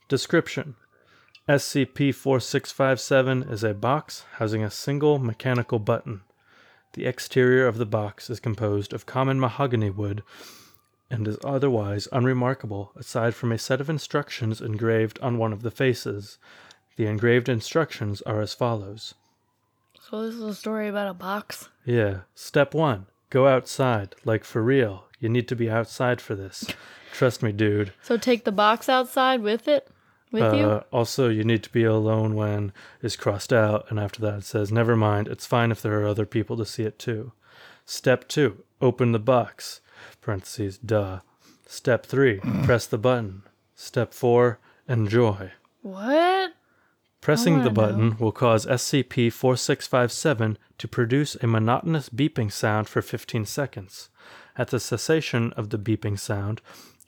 Description. SCP-4657 is a box housing a single mechanical button. The exterior of the box is composed of common mahogany wood and is otherwise unremarkable aside from a set of instructions engraved on one of the faces. The engraved instructions are as follows. So this is a story about a box? Yeah. Step 1. Go outside. Like, for real. You need to be outside for this. Trust me, dude. So take the box outside with it? With you? Also, you need to be alone when is crossed out, and after that it says, never mind, it's fine if there are other people to see it too. Step 2. Open the box. Parentheses, duh. Step 3. Press the button. Step 4. Enjoy. What? Pressing the button will cause SCP-4657 to produce a monotonous beeping sound for 15 seconds. At the cessation of the beeping sound,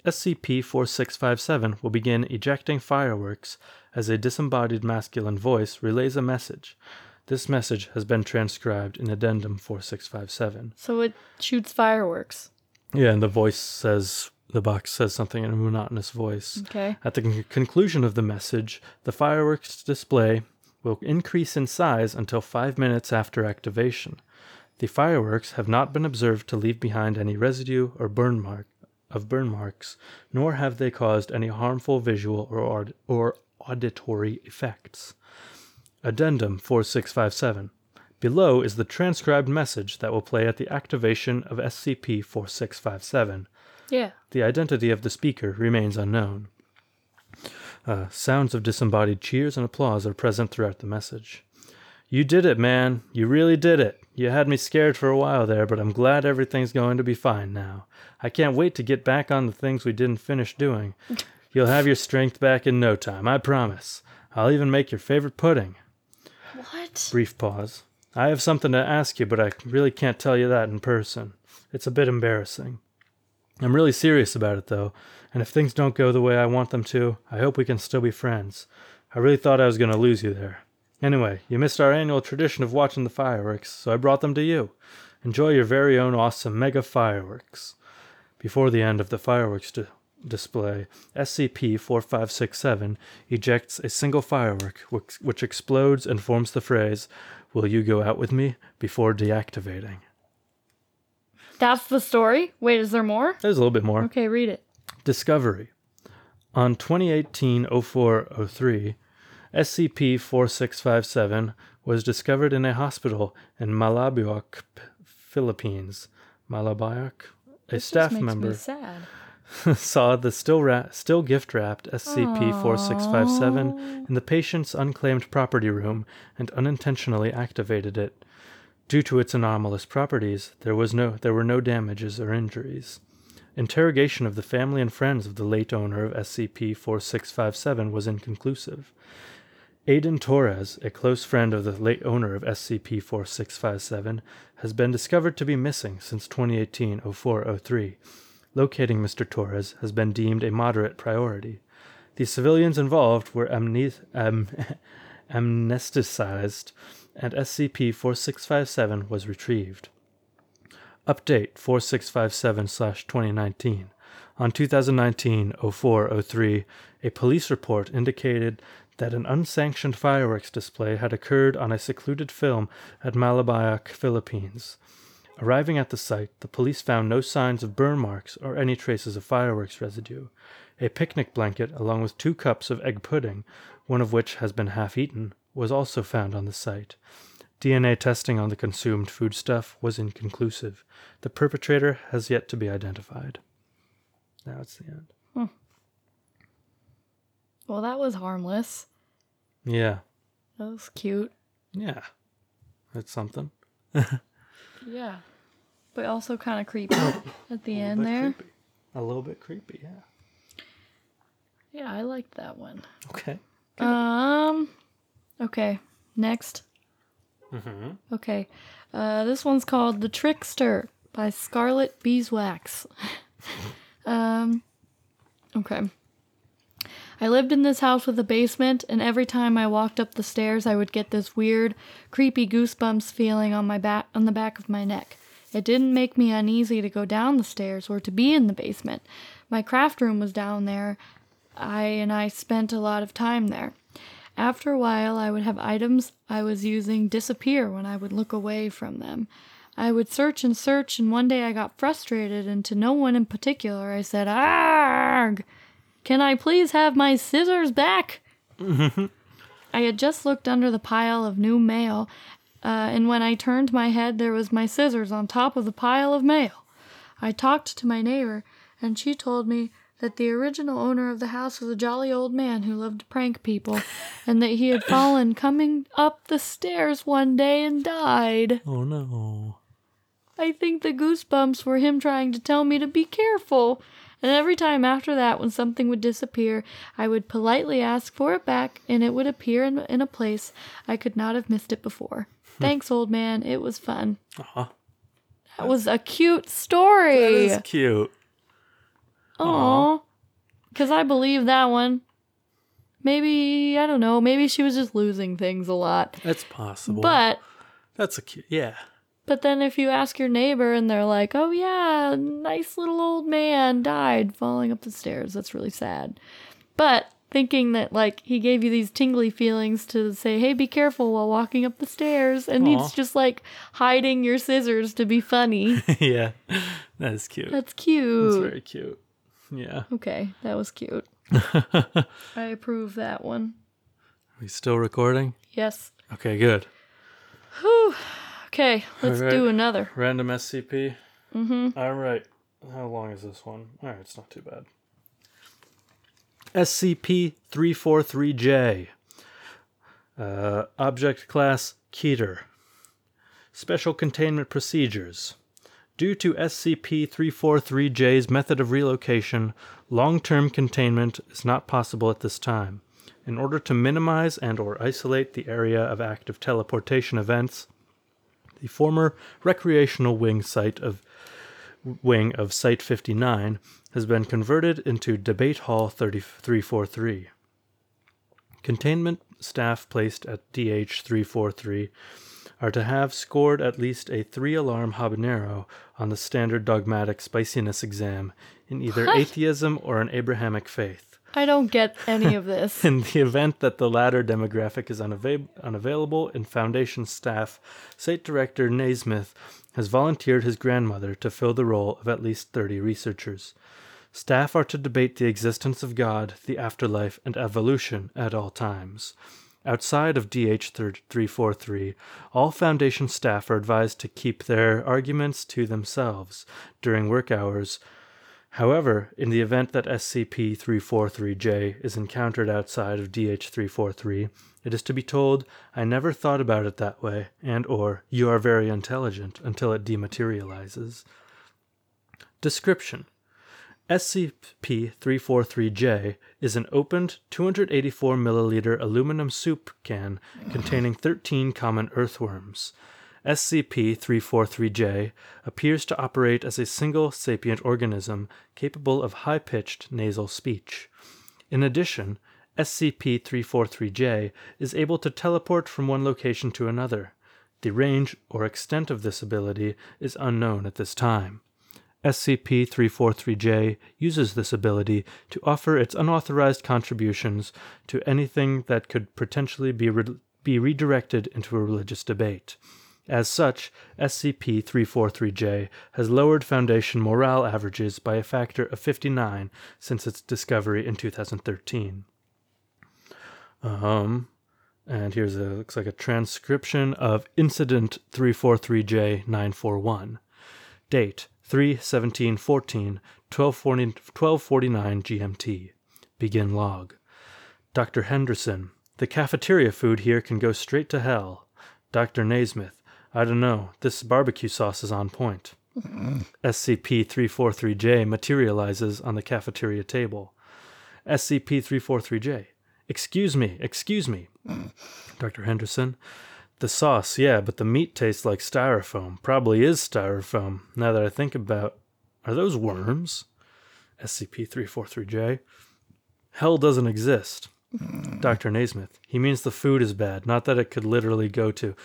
SCP-4657 will begin ejecting fireworks as a disembodied masculine voice relays a message. This message has been transcribed in Addendum 4657. So it shoots fireworks. Yeah, and the voice says... The box says something in a monotonous voice. Okay. At the conclusion of the message, the fireworks display will increase in size until 5 minutes after activation. The fireworks have not been observed to leave behind any residue or burn marks, nor have they caused any harmful visual or auditory effects. Addendum 4657. Below is the transcribed message that will play at the activation of SCP-4657. Yeah. The identity of the speaker remains unknown. Sounds of disembodied cheers and applause are present throughout the message. You did it, man. You really did it. You had me scared for a while there, but I'm glad everything's going to be fine now. I can't wait to get back on the things we didn't finish doing. You'll have your strength back in no time, I promise. I'll even make your favorite pudding. What? Brief pause. I have something to ask you, but I really can't tell you that in person. It's a bit embarrassing. I'm really serious about it, though, and if things don't go the way I want them to, I hope we can still be friends. I really thought I was going to lose you there. Anyway, you missed our annual tradition of watching the fireworks, so I brought them to you. Enjoy your very own awesome mega fireworks. Before the end of the fireworks display, SCP-4567 ejects a single firework, which explodes and forms the phrase, "Will you go out with me?" before deactivating. That's the story? Wait, is there more? There's a little bit more. Okay, read it. Discovery. On 2018-04-03, SCP-4657 was discovered in a hospital in Malabayoc, Philippines. Malabayoc? A staff member saw the still gift-wrapped SCP-4657 in the patient's unclaimed property room and unintentionally activated it. Due to its anomalous properties, there were no damages or injuries. Interrogation of the family and friends of the late owner of SCP-4657 was inconclusive. Aiden Torres, a close friend of the late owner of SCP-4657, has been discovered to be missing since 2018-04-03. Locating Mr. Torres has been deemed a moderate priority. The civilians involved were amnesticized, and SCP-4657 was retrieved. Update 4657/2019. On 2019-04-03, a police report indicated that an unsanctioned fireworks display had occurred on a secluded film at Malabayoc, Philippines. Arriving at the site, the police found no signs of burn marks or any traces of fireworks residue. A picnic blanket, along with 2 cups of egg pudding, one of which has been half-eaten, was also found on the site. DNA testing on the consumed foodstuff was inconclusive. The perpetrator has yet to be identified. Now it's the end. Hmm. Well, that was harmless. Yeah. That was cute. Yeah. That's something. Yeah. But also kind of creepy at the end there. Creepy. A little bit creepy, yeah. Yeah, I liked that one. Okay. Good. Okay, next. Mm-hmm. Okay, this one's called The Trickster by Scarlet Beeswax. Okay. I lived in this house with a basement, and every time I walked up the stairs, I would get this weird, creepy goosebumps feeling on the back of my neck. It didn't make me uneasy to go down the stairs or to be in the basement. My craft room was down there, and I spent a lot of time there. After a while, I would have items I was using disappear when I would look away from them. I would search and search, and one day I got frustrated, and to no one in particular, I said, "Argh! Can I please have my scissors back?" I had just looked under the pile of new mail, and when I turned my head, there was my scissors on top of the pile of mail. I talked to my neighbor, and she told me that the original owner of the house was a jolly old man who loved to prank people, and that he had fallen coming up the stairs one day and died. Oh, no. I think the goosebumps were him trying to tell me to be careful, and every time after that, when something would disappear, I would politely ask for it back, and it would appear in a place I could not have missed it before. Thanks, old man. It was fun. Uh-huh. That was a cute story. That is cute. Aww. Because I believe that one. Maybe, I don't know, maybe she was just losing things a lot. That's possible. But. That's a cute, yeah. But then if you ask your neighbor and they're like, "Oh yeah, nice little old man died falling up the stairs. That's really sad." But thinking that, like, he gave you these tingly feelings to say, "Hey, be careful while walking up the stairs." And he's just, like, hiding your scissors to be funny. Yeah. That is cute. That's cute. That's very cute. Yeah. Okay. That was cute. I approve that one. Are we still recording? Yes. Okay, good. Whew. Okay. Let's do another. Random SCP. Mm-hmm. All right. How long is this one? All right. It's not too bad. SCP-343-J, Object Class Keter. Special Containment Procedures. Due to SCP-343-J's method of relocation, long-term containment is not possible at this time. In order to minimize and or isolate the area of active teleportation events, the former recreational wing of Site 59 has been converted into Debate Hall 343. Containment staff placed at DH 343 are to have scored at least a 3-alarm habanero on the standard dogmatic spiciness exam in either atheism or an Abrahamic faith. I don't get any of this. In the event that the latter demographic is unavailable in Foundation staff, State Director Naismith has volunteered his grandmother to fill the role of at least 30 researchers. Staff are to debate the existence of God, the afterlife, and evolution at all times. Outside of DH 343, all Foundation staff are advised to keep their arguments to themselves during work hours. However, in the event that SCP-343-J is encountered outside of DH-343, it is to be told, "I never thought about it that way," and or, "You are very intelligent," until it dematerializes. Description. SCP-343-J is an opened 284 mL aluminum soup can containing 13 common earthworms. SCP-343-J appears to operate as a single sapient organism capable of high-pitched nasal speech. In addition, SCP-343-J is able to teleport from one location to another. The range or extent of this ability is unknown at this time. SCP-343-J uses this ability to offer its unauthorized contributions to anything that could potentially be redirected into a religious debate. As such, SCP-343-J has lowered Foundation morale averages by a factor of 59 since its discovery in 2013. And here's looks like a transcription of Incident 343-J-941. Date, 3/17/14, 1249 GMT. Begin log. Dr. Henderson, "The cafeteria food here can go straight to hell." Dr. Naismith, "I don't know. This barbecue sauce is on point." SCP-343-J materializes on the cafeteria table. SCP-343-J, Excuse me. Dr. Henderson, "The sauce, yeah, but the meat tastes like styrofoam. Probably is styrofoam. Now that I think about, are those worms?" SCP-343-J, "Hell doesn't exist." Dr. Naismith, "He means the food is bad, not that it could literally go to."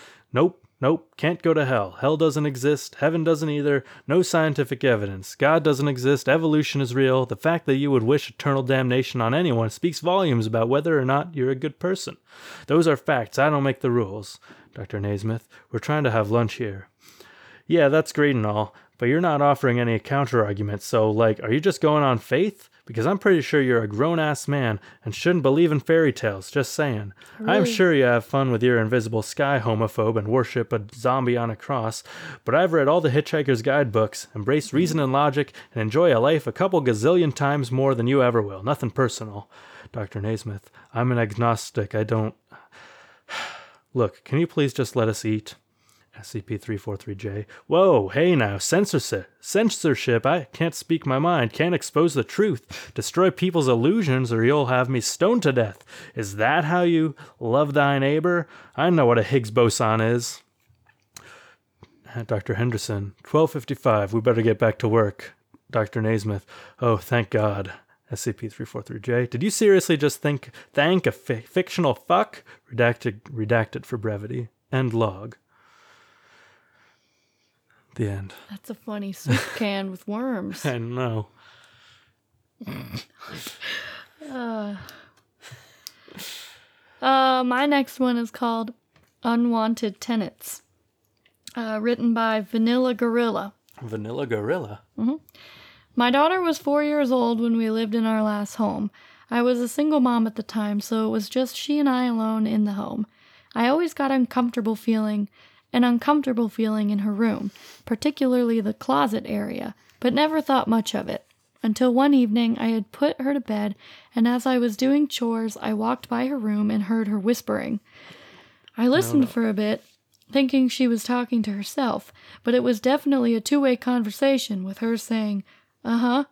Nope, can't go to hell. Hell doesn't exist. Heaven doesn't either. No scientific evidence. God doesn't exist. Evolution is real. The fact that you would wish eternal damnation on anyone speaks volumes about whether or not you're a good person. Those are facts. I don't make the rules. Dr. Naismith, "We're trying to have lunch here." yeah, that's great and all, but you're not offering any counter-arguments, so, like, are you just going on faith? Because I'm pretty sure you're a grown-ass man and shouldn't believe in fairy tales, just saying. Really? I'm sure you have fun with your invisible sky homophobe and worship a zombie on a cross, but I've read all the Hitchhiker's Guide books, embrace reason and logic, and enjoy a life a couple gazillion times more than you ever will. Nothing personal. Dr. Naismith, I'm an agnostic. I don't... Look, can you please just let us eat? SCP-343-J. Whoa, hey now, censorship, I can't speak my mind, can't expose the truth, destroy people's illusions, or you'll have me stoned to death. Is that how you love thy neighbor? I know what a Higgs boson is. Dr. Henderson, 12:55, we better get back to work. Dr. Naismith, oh, thank God. SCP-343-J, did you seriously just thank a fictional fuck? Redacted for brevity. End log. The end. That's a funny soup can with worms. I know. My next one is called Unwanted Tenants, written by Vanilla Gorilla. Vanilla Gorilla? Mm-hmm. My daughter was 4 years old when we lived in our last home. I was a single mom at the time, so it was just she and I alone in the home. I always got an uncomfortable feeling in her room, particularly the closet area, but never thought much of it. Until one evening, I had put her to bed, and as I was doing chores, I walked by her room and heard her whispering. I listened for a bit, thinking she was talking to herself, but it was definitely a two-way conversation with her saying, uh-huh,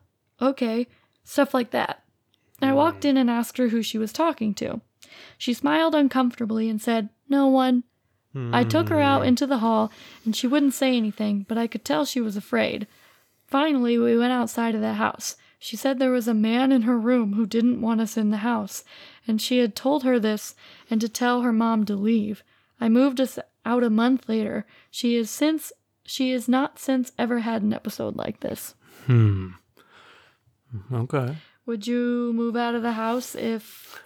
okay, stuff like that. I walked in and asked her who she was talking to. She smiled uncomfortably and said, no one. I took her out into the hall, and she wouldn't say anything, but I could tell she was afraid. Finally, we went outside of the house. She said there was a man in her room who didn't want us in the house, and she had told her this and to tell her mom to leave. I moved us out a month later. She has not since ever had an episode like this. Okay. Would you move out of the house if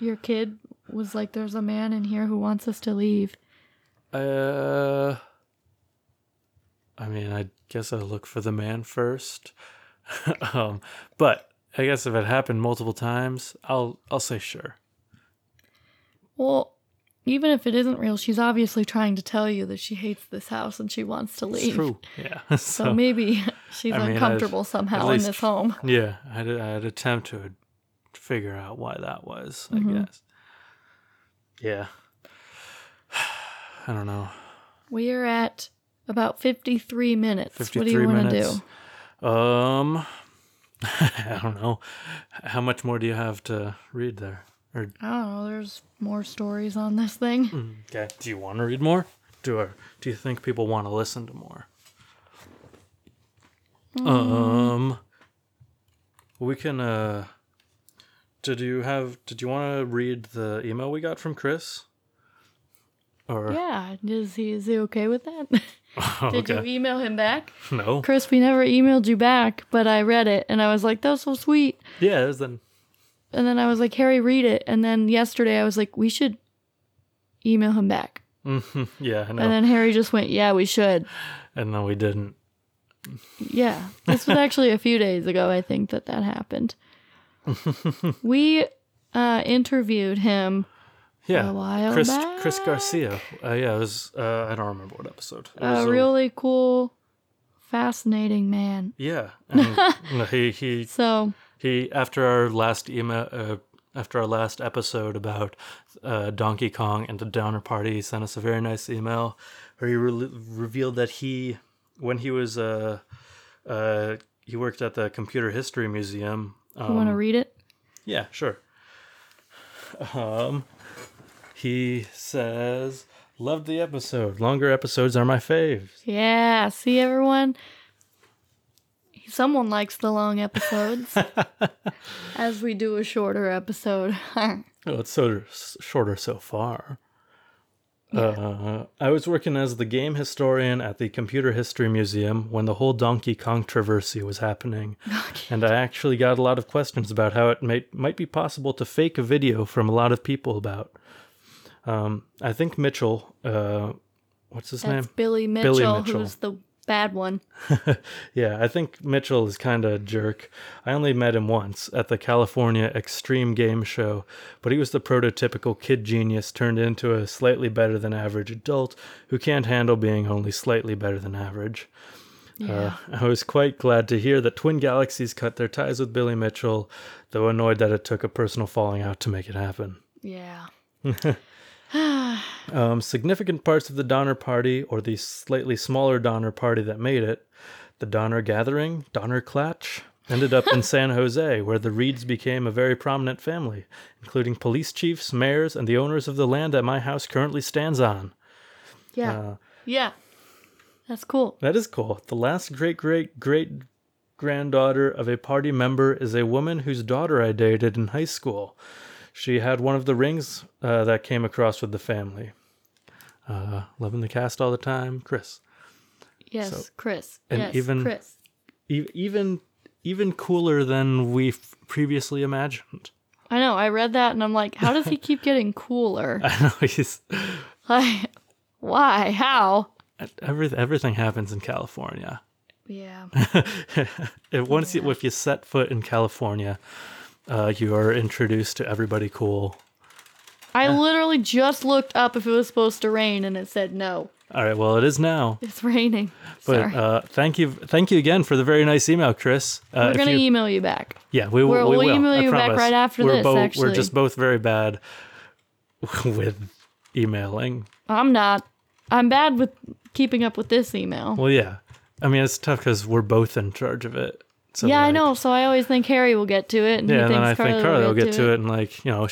your kid... was like, there's a man in here who wants us to leave? I mean, I guess I'll look for the man first. But I guess if it happened multiple times, I'll say sure. Well, even if it isn't real, she's obviously trying to tell you that she hates this house and she wants to leave. It's true, yeah. So maybe she's uncomfortable somehow in this home. Yeah, I'd attempt to figure out why that was, I guess. Yeah. I don't know. We are at about 53 minutes. 53 what do you want to do? I don't know. How much more do you have to read there? Or I don't know. There's more stories on this thing. Okay. Do you want to read more? Do you think people want to listen to more? We can... Did you want to read the email we got from Chris? Or yeah, is he okay with that? Oh, Did you email him back? No, Chris, we never emailed you back, but I read it and I was like, "That's so sweet." Yeah, it was then. And then I was like, "Harry, read it." And then yesterday I was like, "We should email him back." Yeah, I know. And then Harry just went, "Yeah, we should." And then we didn't. Yeah, this was actually a few days ago. I think that happened. We interviewed him a while back. Chris Garcia. It was, I don't remember what episode. A really cool, fascinating man. Yeah. And he after our last email, after our last episode about Donkey Kong and the Donner Party, he sent us a very nice email where he revealed that he worked at the Computer History Museum. You want to read it? Yeah, sure. He says, loved the episode. Longer episodes are my faves. Yeah, see everyone? Someone likes the long episodes. As we do a shorter episode. Oh, it's so shorter so far. Yeah. I was working as the game historian at the Computer History Museum when the whole Donkey Kong controversy was happening, and I actually got a lot of questions about how it might be possible to fake a video from a lot of people about. I think Mitchell what's his name? Billy Mitchell, who's the bad one. Yeah, I think Mitchell is kind of a jerk. I only met him once at the California Extreme Game Show, but he was the prototypical kid genius turned into a slightly better than average adult who can't handle being only slightly better than average. Yeah. I was quite glad to hear that Twin Galaxies cut their ties with Billy Mitchell, though annoyed that it took a personal falling out to make it happen. Yeah. Significant parts of the Donner Party, or the slightly smaller Donner Party that made it, the Donner Gathering, Donner Clatch, ended up in San Jose, where the Reeds became a very prominent family, including police chiefs, mayors, and the owners of the land that my house currently stands on. Yeah. Yeah. That's cool. That is cool. The last great-great-great-granddaughter of a party member is a woman whose daughter I dated in high school. She had one of the rings that came across with the family. Loving the cast all the time, Chris. Yes, so, Chris. And yes, even, Chris. Even cooler than we previously imagined. I know. I read that and I'm like, how does he keep getting cooler? I know. He's like, why? How? Everything happens in California. Yeah. If you set foot in California, you are introduced to everybody cool. I literally just looked up if it was supposed to rain, and it said no. All right, well, it is now. It's raining. But thank you again for the very nice email, Chris. We're going to email you back. Yeah, we will. We'll email you back right after this, actually. We're just both very bad with emailing. I'm not. I'm bad with keeping up with this email. Well, yeah. I mean, it's tough because we're both in charge of it. So yeah, like, I know. So I always think Harry will get to it. And yeah, and then I think Carly will get to it. And like, you know,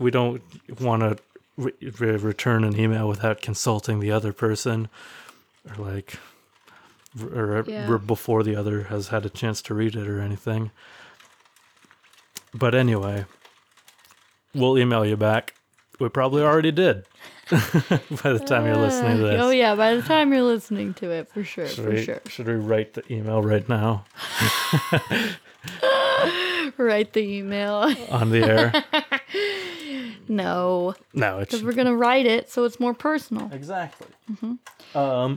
we don't want to return an email without consulting the other person or before the other has had a chance to read it or anything. But anyway, we'll email you back. We probably already did by the time you're listening to this. Oh, yeah, by the time you're listening to it, for sure, Should we write the email right now? Write the email. On the air? No. Because we're going to write it so it's more personal. Exactly. Mm-hmm.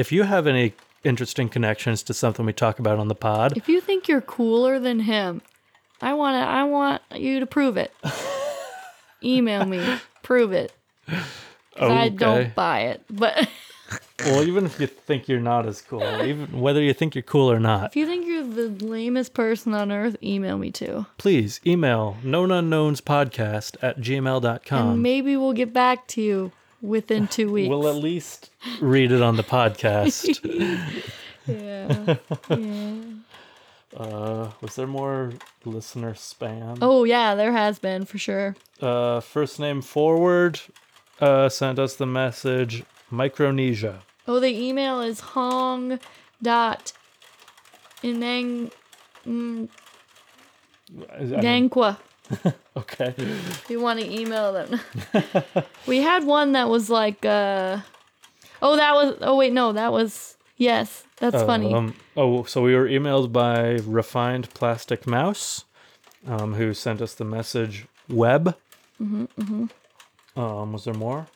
If you have any interesting connections to something we talk about on the pod. If you think you're cooler than him, I want you to prove it. Email me. Prove it. Okay. I don't buy it. But well, even if you think you're not as cool, even whether you think you're cool or not. If you think you're the lamest person on earth, email me too. Please email knownunknownspodcast@gmail.com. And maybe we'll get back to you within 2 weeks. We'll at least read it on the podcast. Yeah. Was there more listener spam? Oh, yeah, there has been, for sure. First name forward sent us the message, Micronesia. Oh, the email is hong.inangqua. Okay. If you want to email them. We had one that was like, yes, that's funny. So we were emailed by Refined Plastic Mouse, who sent us the message web. Mm-hmm, mm-hmm. Was there more?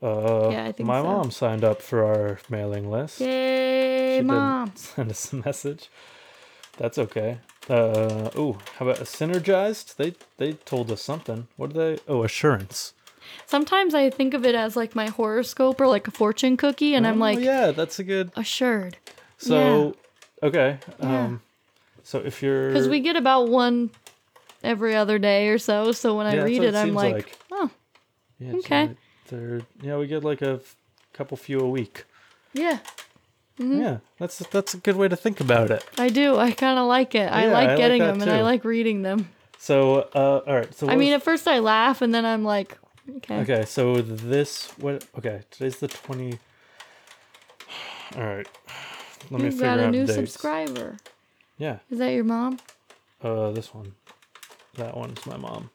Yeah, I think my mom signed up for our mailing list. Yay, Mom! Send us a message. That's okay. How about Synergized? They told us something. What did they? Oh, assurance. Sometimes I think of it as like my horoscope or like a fortune cookie, and I'm like, yeah, that's a good assured. So, yeah. Okay. So if you're, because we get about one every other day or so. So when I read it, I'm like, oh, yeah, okay. We get like a couple few a week. Yeah. Mm-hmm. Yeah, that's a good way to think about it. I do. I kind of like it. I like getting them too. And I like reading them. So, all right. So at first I laugh and then I'm like. Okay, so today's the 20th. All right. Let me figure out a new dates. Subscriber. Yeah. Is that your mom? This one. That one's my mom.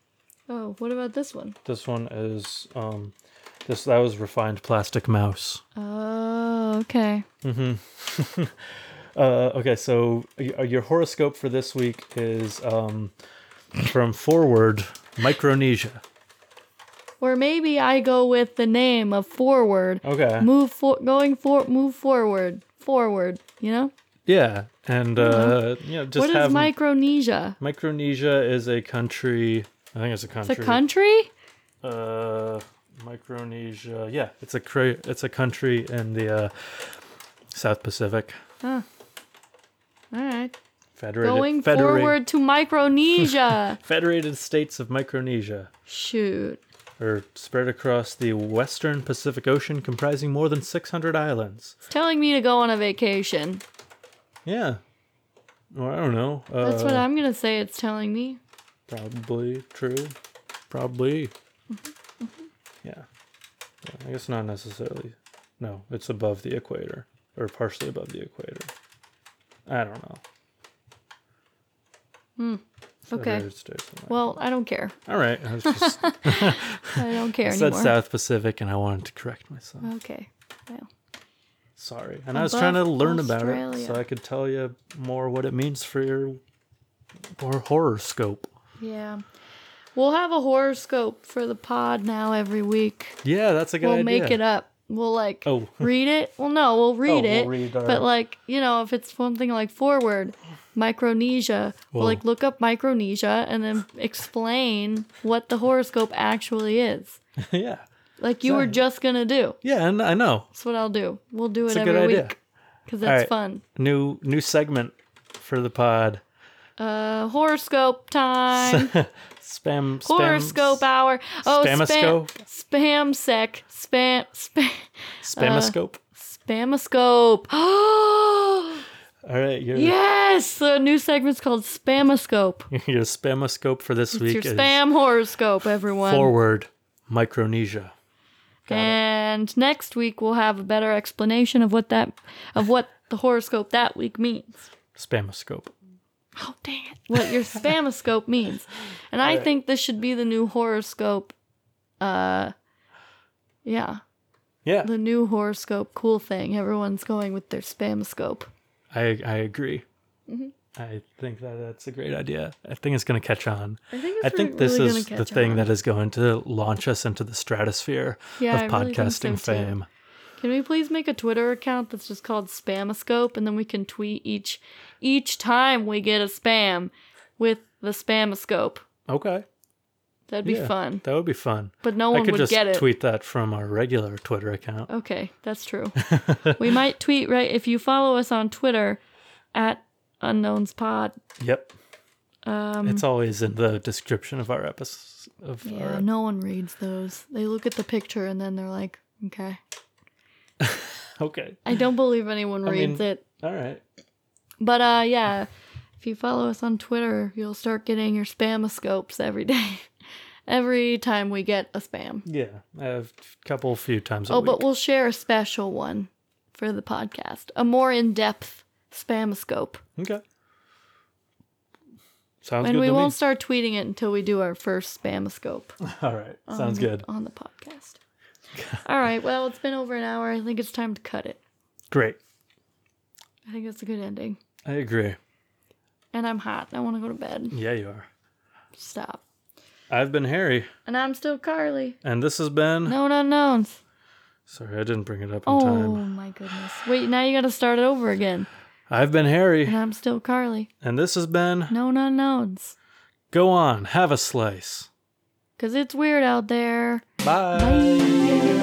Oh, what about this one? This one is that was Refined Plastic Mouse. Oh, okay. Mm-hmm. Okay, so your horoscope for this week is from Forward Micronesia. Or maybe I go with the name of Forward. Okay. Move forward, you know? Yeah. And, you know, just what is Micronesia? Micronesia is a country. I think it's a country. It's a country? Micronesia. Yeah, it's a country in the South Pacific. Huh. All right. Going forward to Micronesia. Federated States of Micronesia. Shoot. Are spread across the western Pacific Ocean, comprising more than 600 islands. It's telling me to go on a vacation. Yeah. Well, I don't know. That's what I'm going to say it's telling me. Probably true. Probably. Mm-hmm. Mm-hmm. Yeah. I guess not necessarily. No, it's above the equator. Or partially above the equator. I don't know. Hmm. Okay. Well, I don't care. All right. I was just I don't care anymore. I said South Pacific, and I wanted to correct myself. Okay. Well. Sorry. And I was trying to learn about it so I could tell you more what it means for your horoscope. Yeah. We'll have a horoscope for the pod now every week. Yeah, that's a good idea. We'll make it up. We'll, like, read it. Well, no, we'll read it. We'll read our... But, like, you know, if it's something like Forward, Micronesia, we'll, like, look up Micronesia and then explain what the horoscope actually is. Yeah. Like you were just going to do. Yeah, and I know. That's what I'll do. We'll do it every week. Because that's fun. New segment for the pod. Horoscope time. Spam. Horoscope hour. Oh, Spamascope. Spam. Spamascope. Spamascope. Oh. All right. Yes! The new segment's called Spamascope. Your Spamascope for this week is... your spam horoscope, everyone. Forward. Micronesia. And next week we'll have a better explanation of what the horoscope that week means. Spamascope. Oh, dang it. What your spamascope means. And I think this should be the new horoscope. Yeah. Yeah. The new horoscope cool thing. Everyone's going with their spamascope. I agree. Mm-hmm. I think that's a great idea. I think it's going to catch on. I think this is the thing that is going to launch us into the stratosphere of podcasting fame. Can we please make a Twitter account that's just called Spamascope, and then we can tweet each time we get a spam with the Spamascope? Okay. That'd be fun. That would be fun. But no one would get it. I could just tweet that from our regular Twitter account. Okay, that's true. We might tweet, right? If you follow us on Twitter at Unknowns Pod. Yep. It's always in the description of our episodes. Yeah, no one reads those. They look at the picture and then they're like, okay. Okay. I don't believe anyone reads it. All right. But yeah, if you follow us on Twitter, you'll start getting your spamascopes every day. Every time we get a spam. Yeah, a few times a week. But we'll share a special one for the podcast. A more in-depth spamascope. Okay. Sounds good to me. And we won't start tweeting it until we do our first spamascope. All right. Sounds good. On the podcast. All right. Well, it's been over an hour. I think it's time to cut it. Great. I think that's a good ending. I agree. And I'm hot. I want to go to bed. Yeah, you are. Stop. I've been Harry. And I'm still Carly. And this has been... Known Unknowns. Sorry, I didn't bring it up in time. Oh, my goodness. Wait, now you got to start it over again. I've been Harry. And I'm still Carly. And this has been... Known Unknowns. Go on, have a slice. 'Cause it's weird out there. Bye. Bye.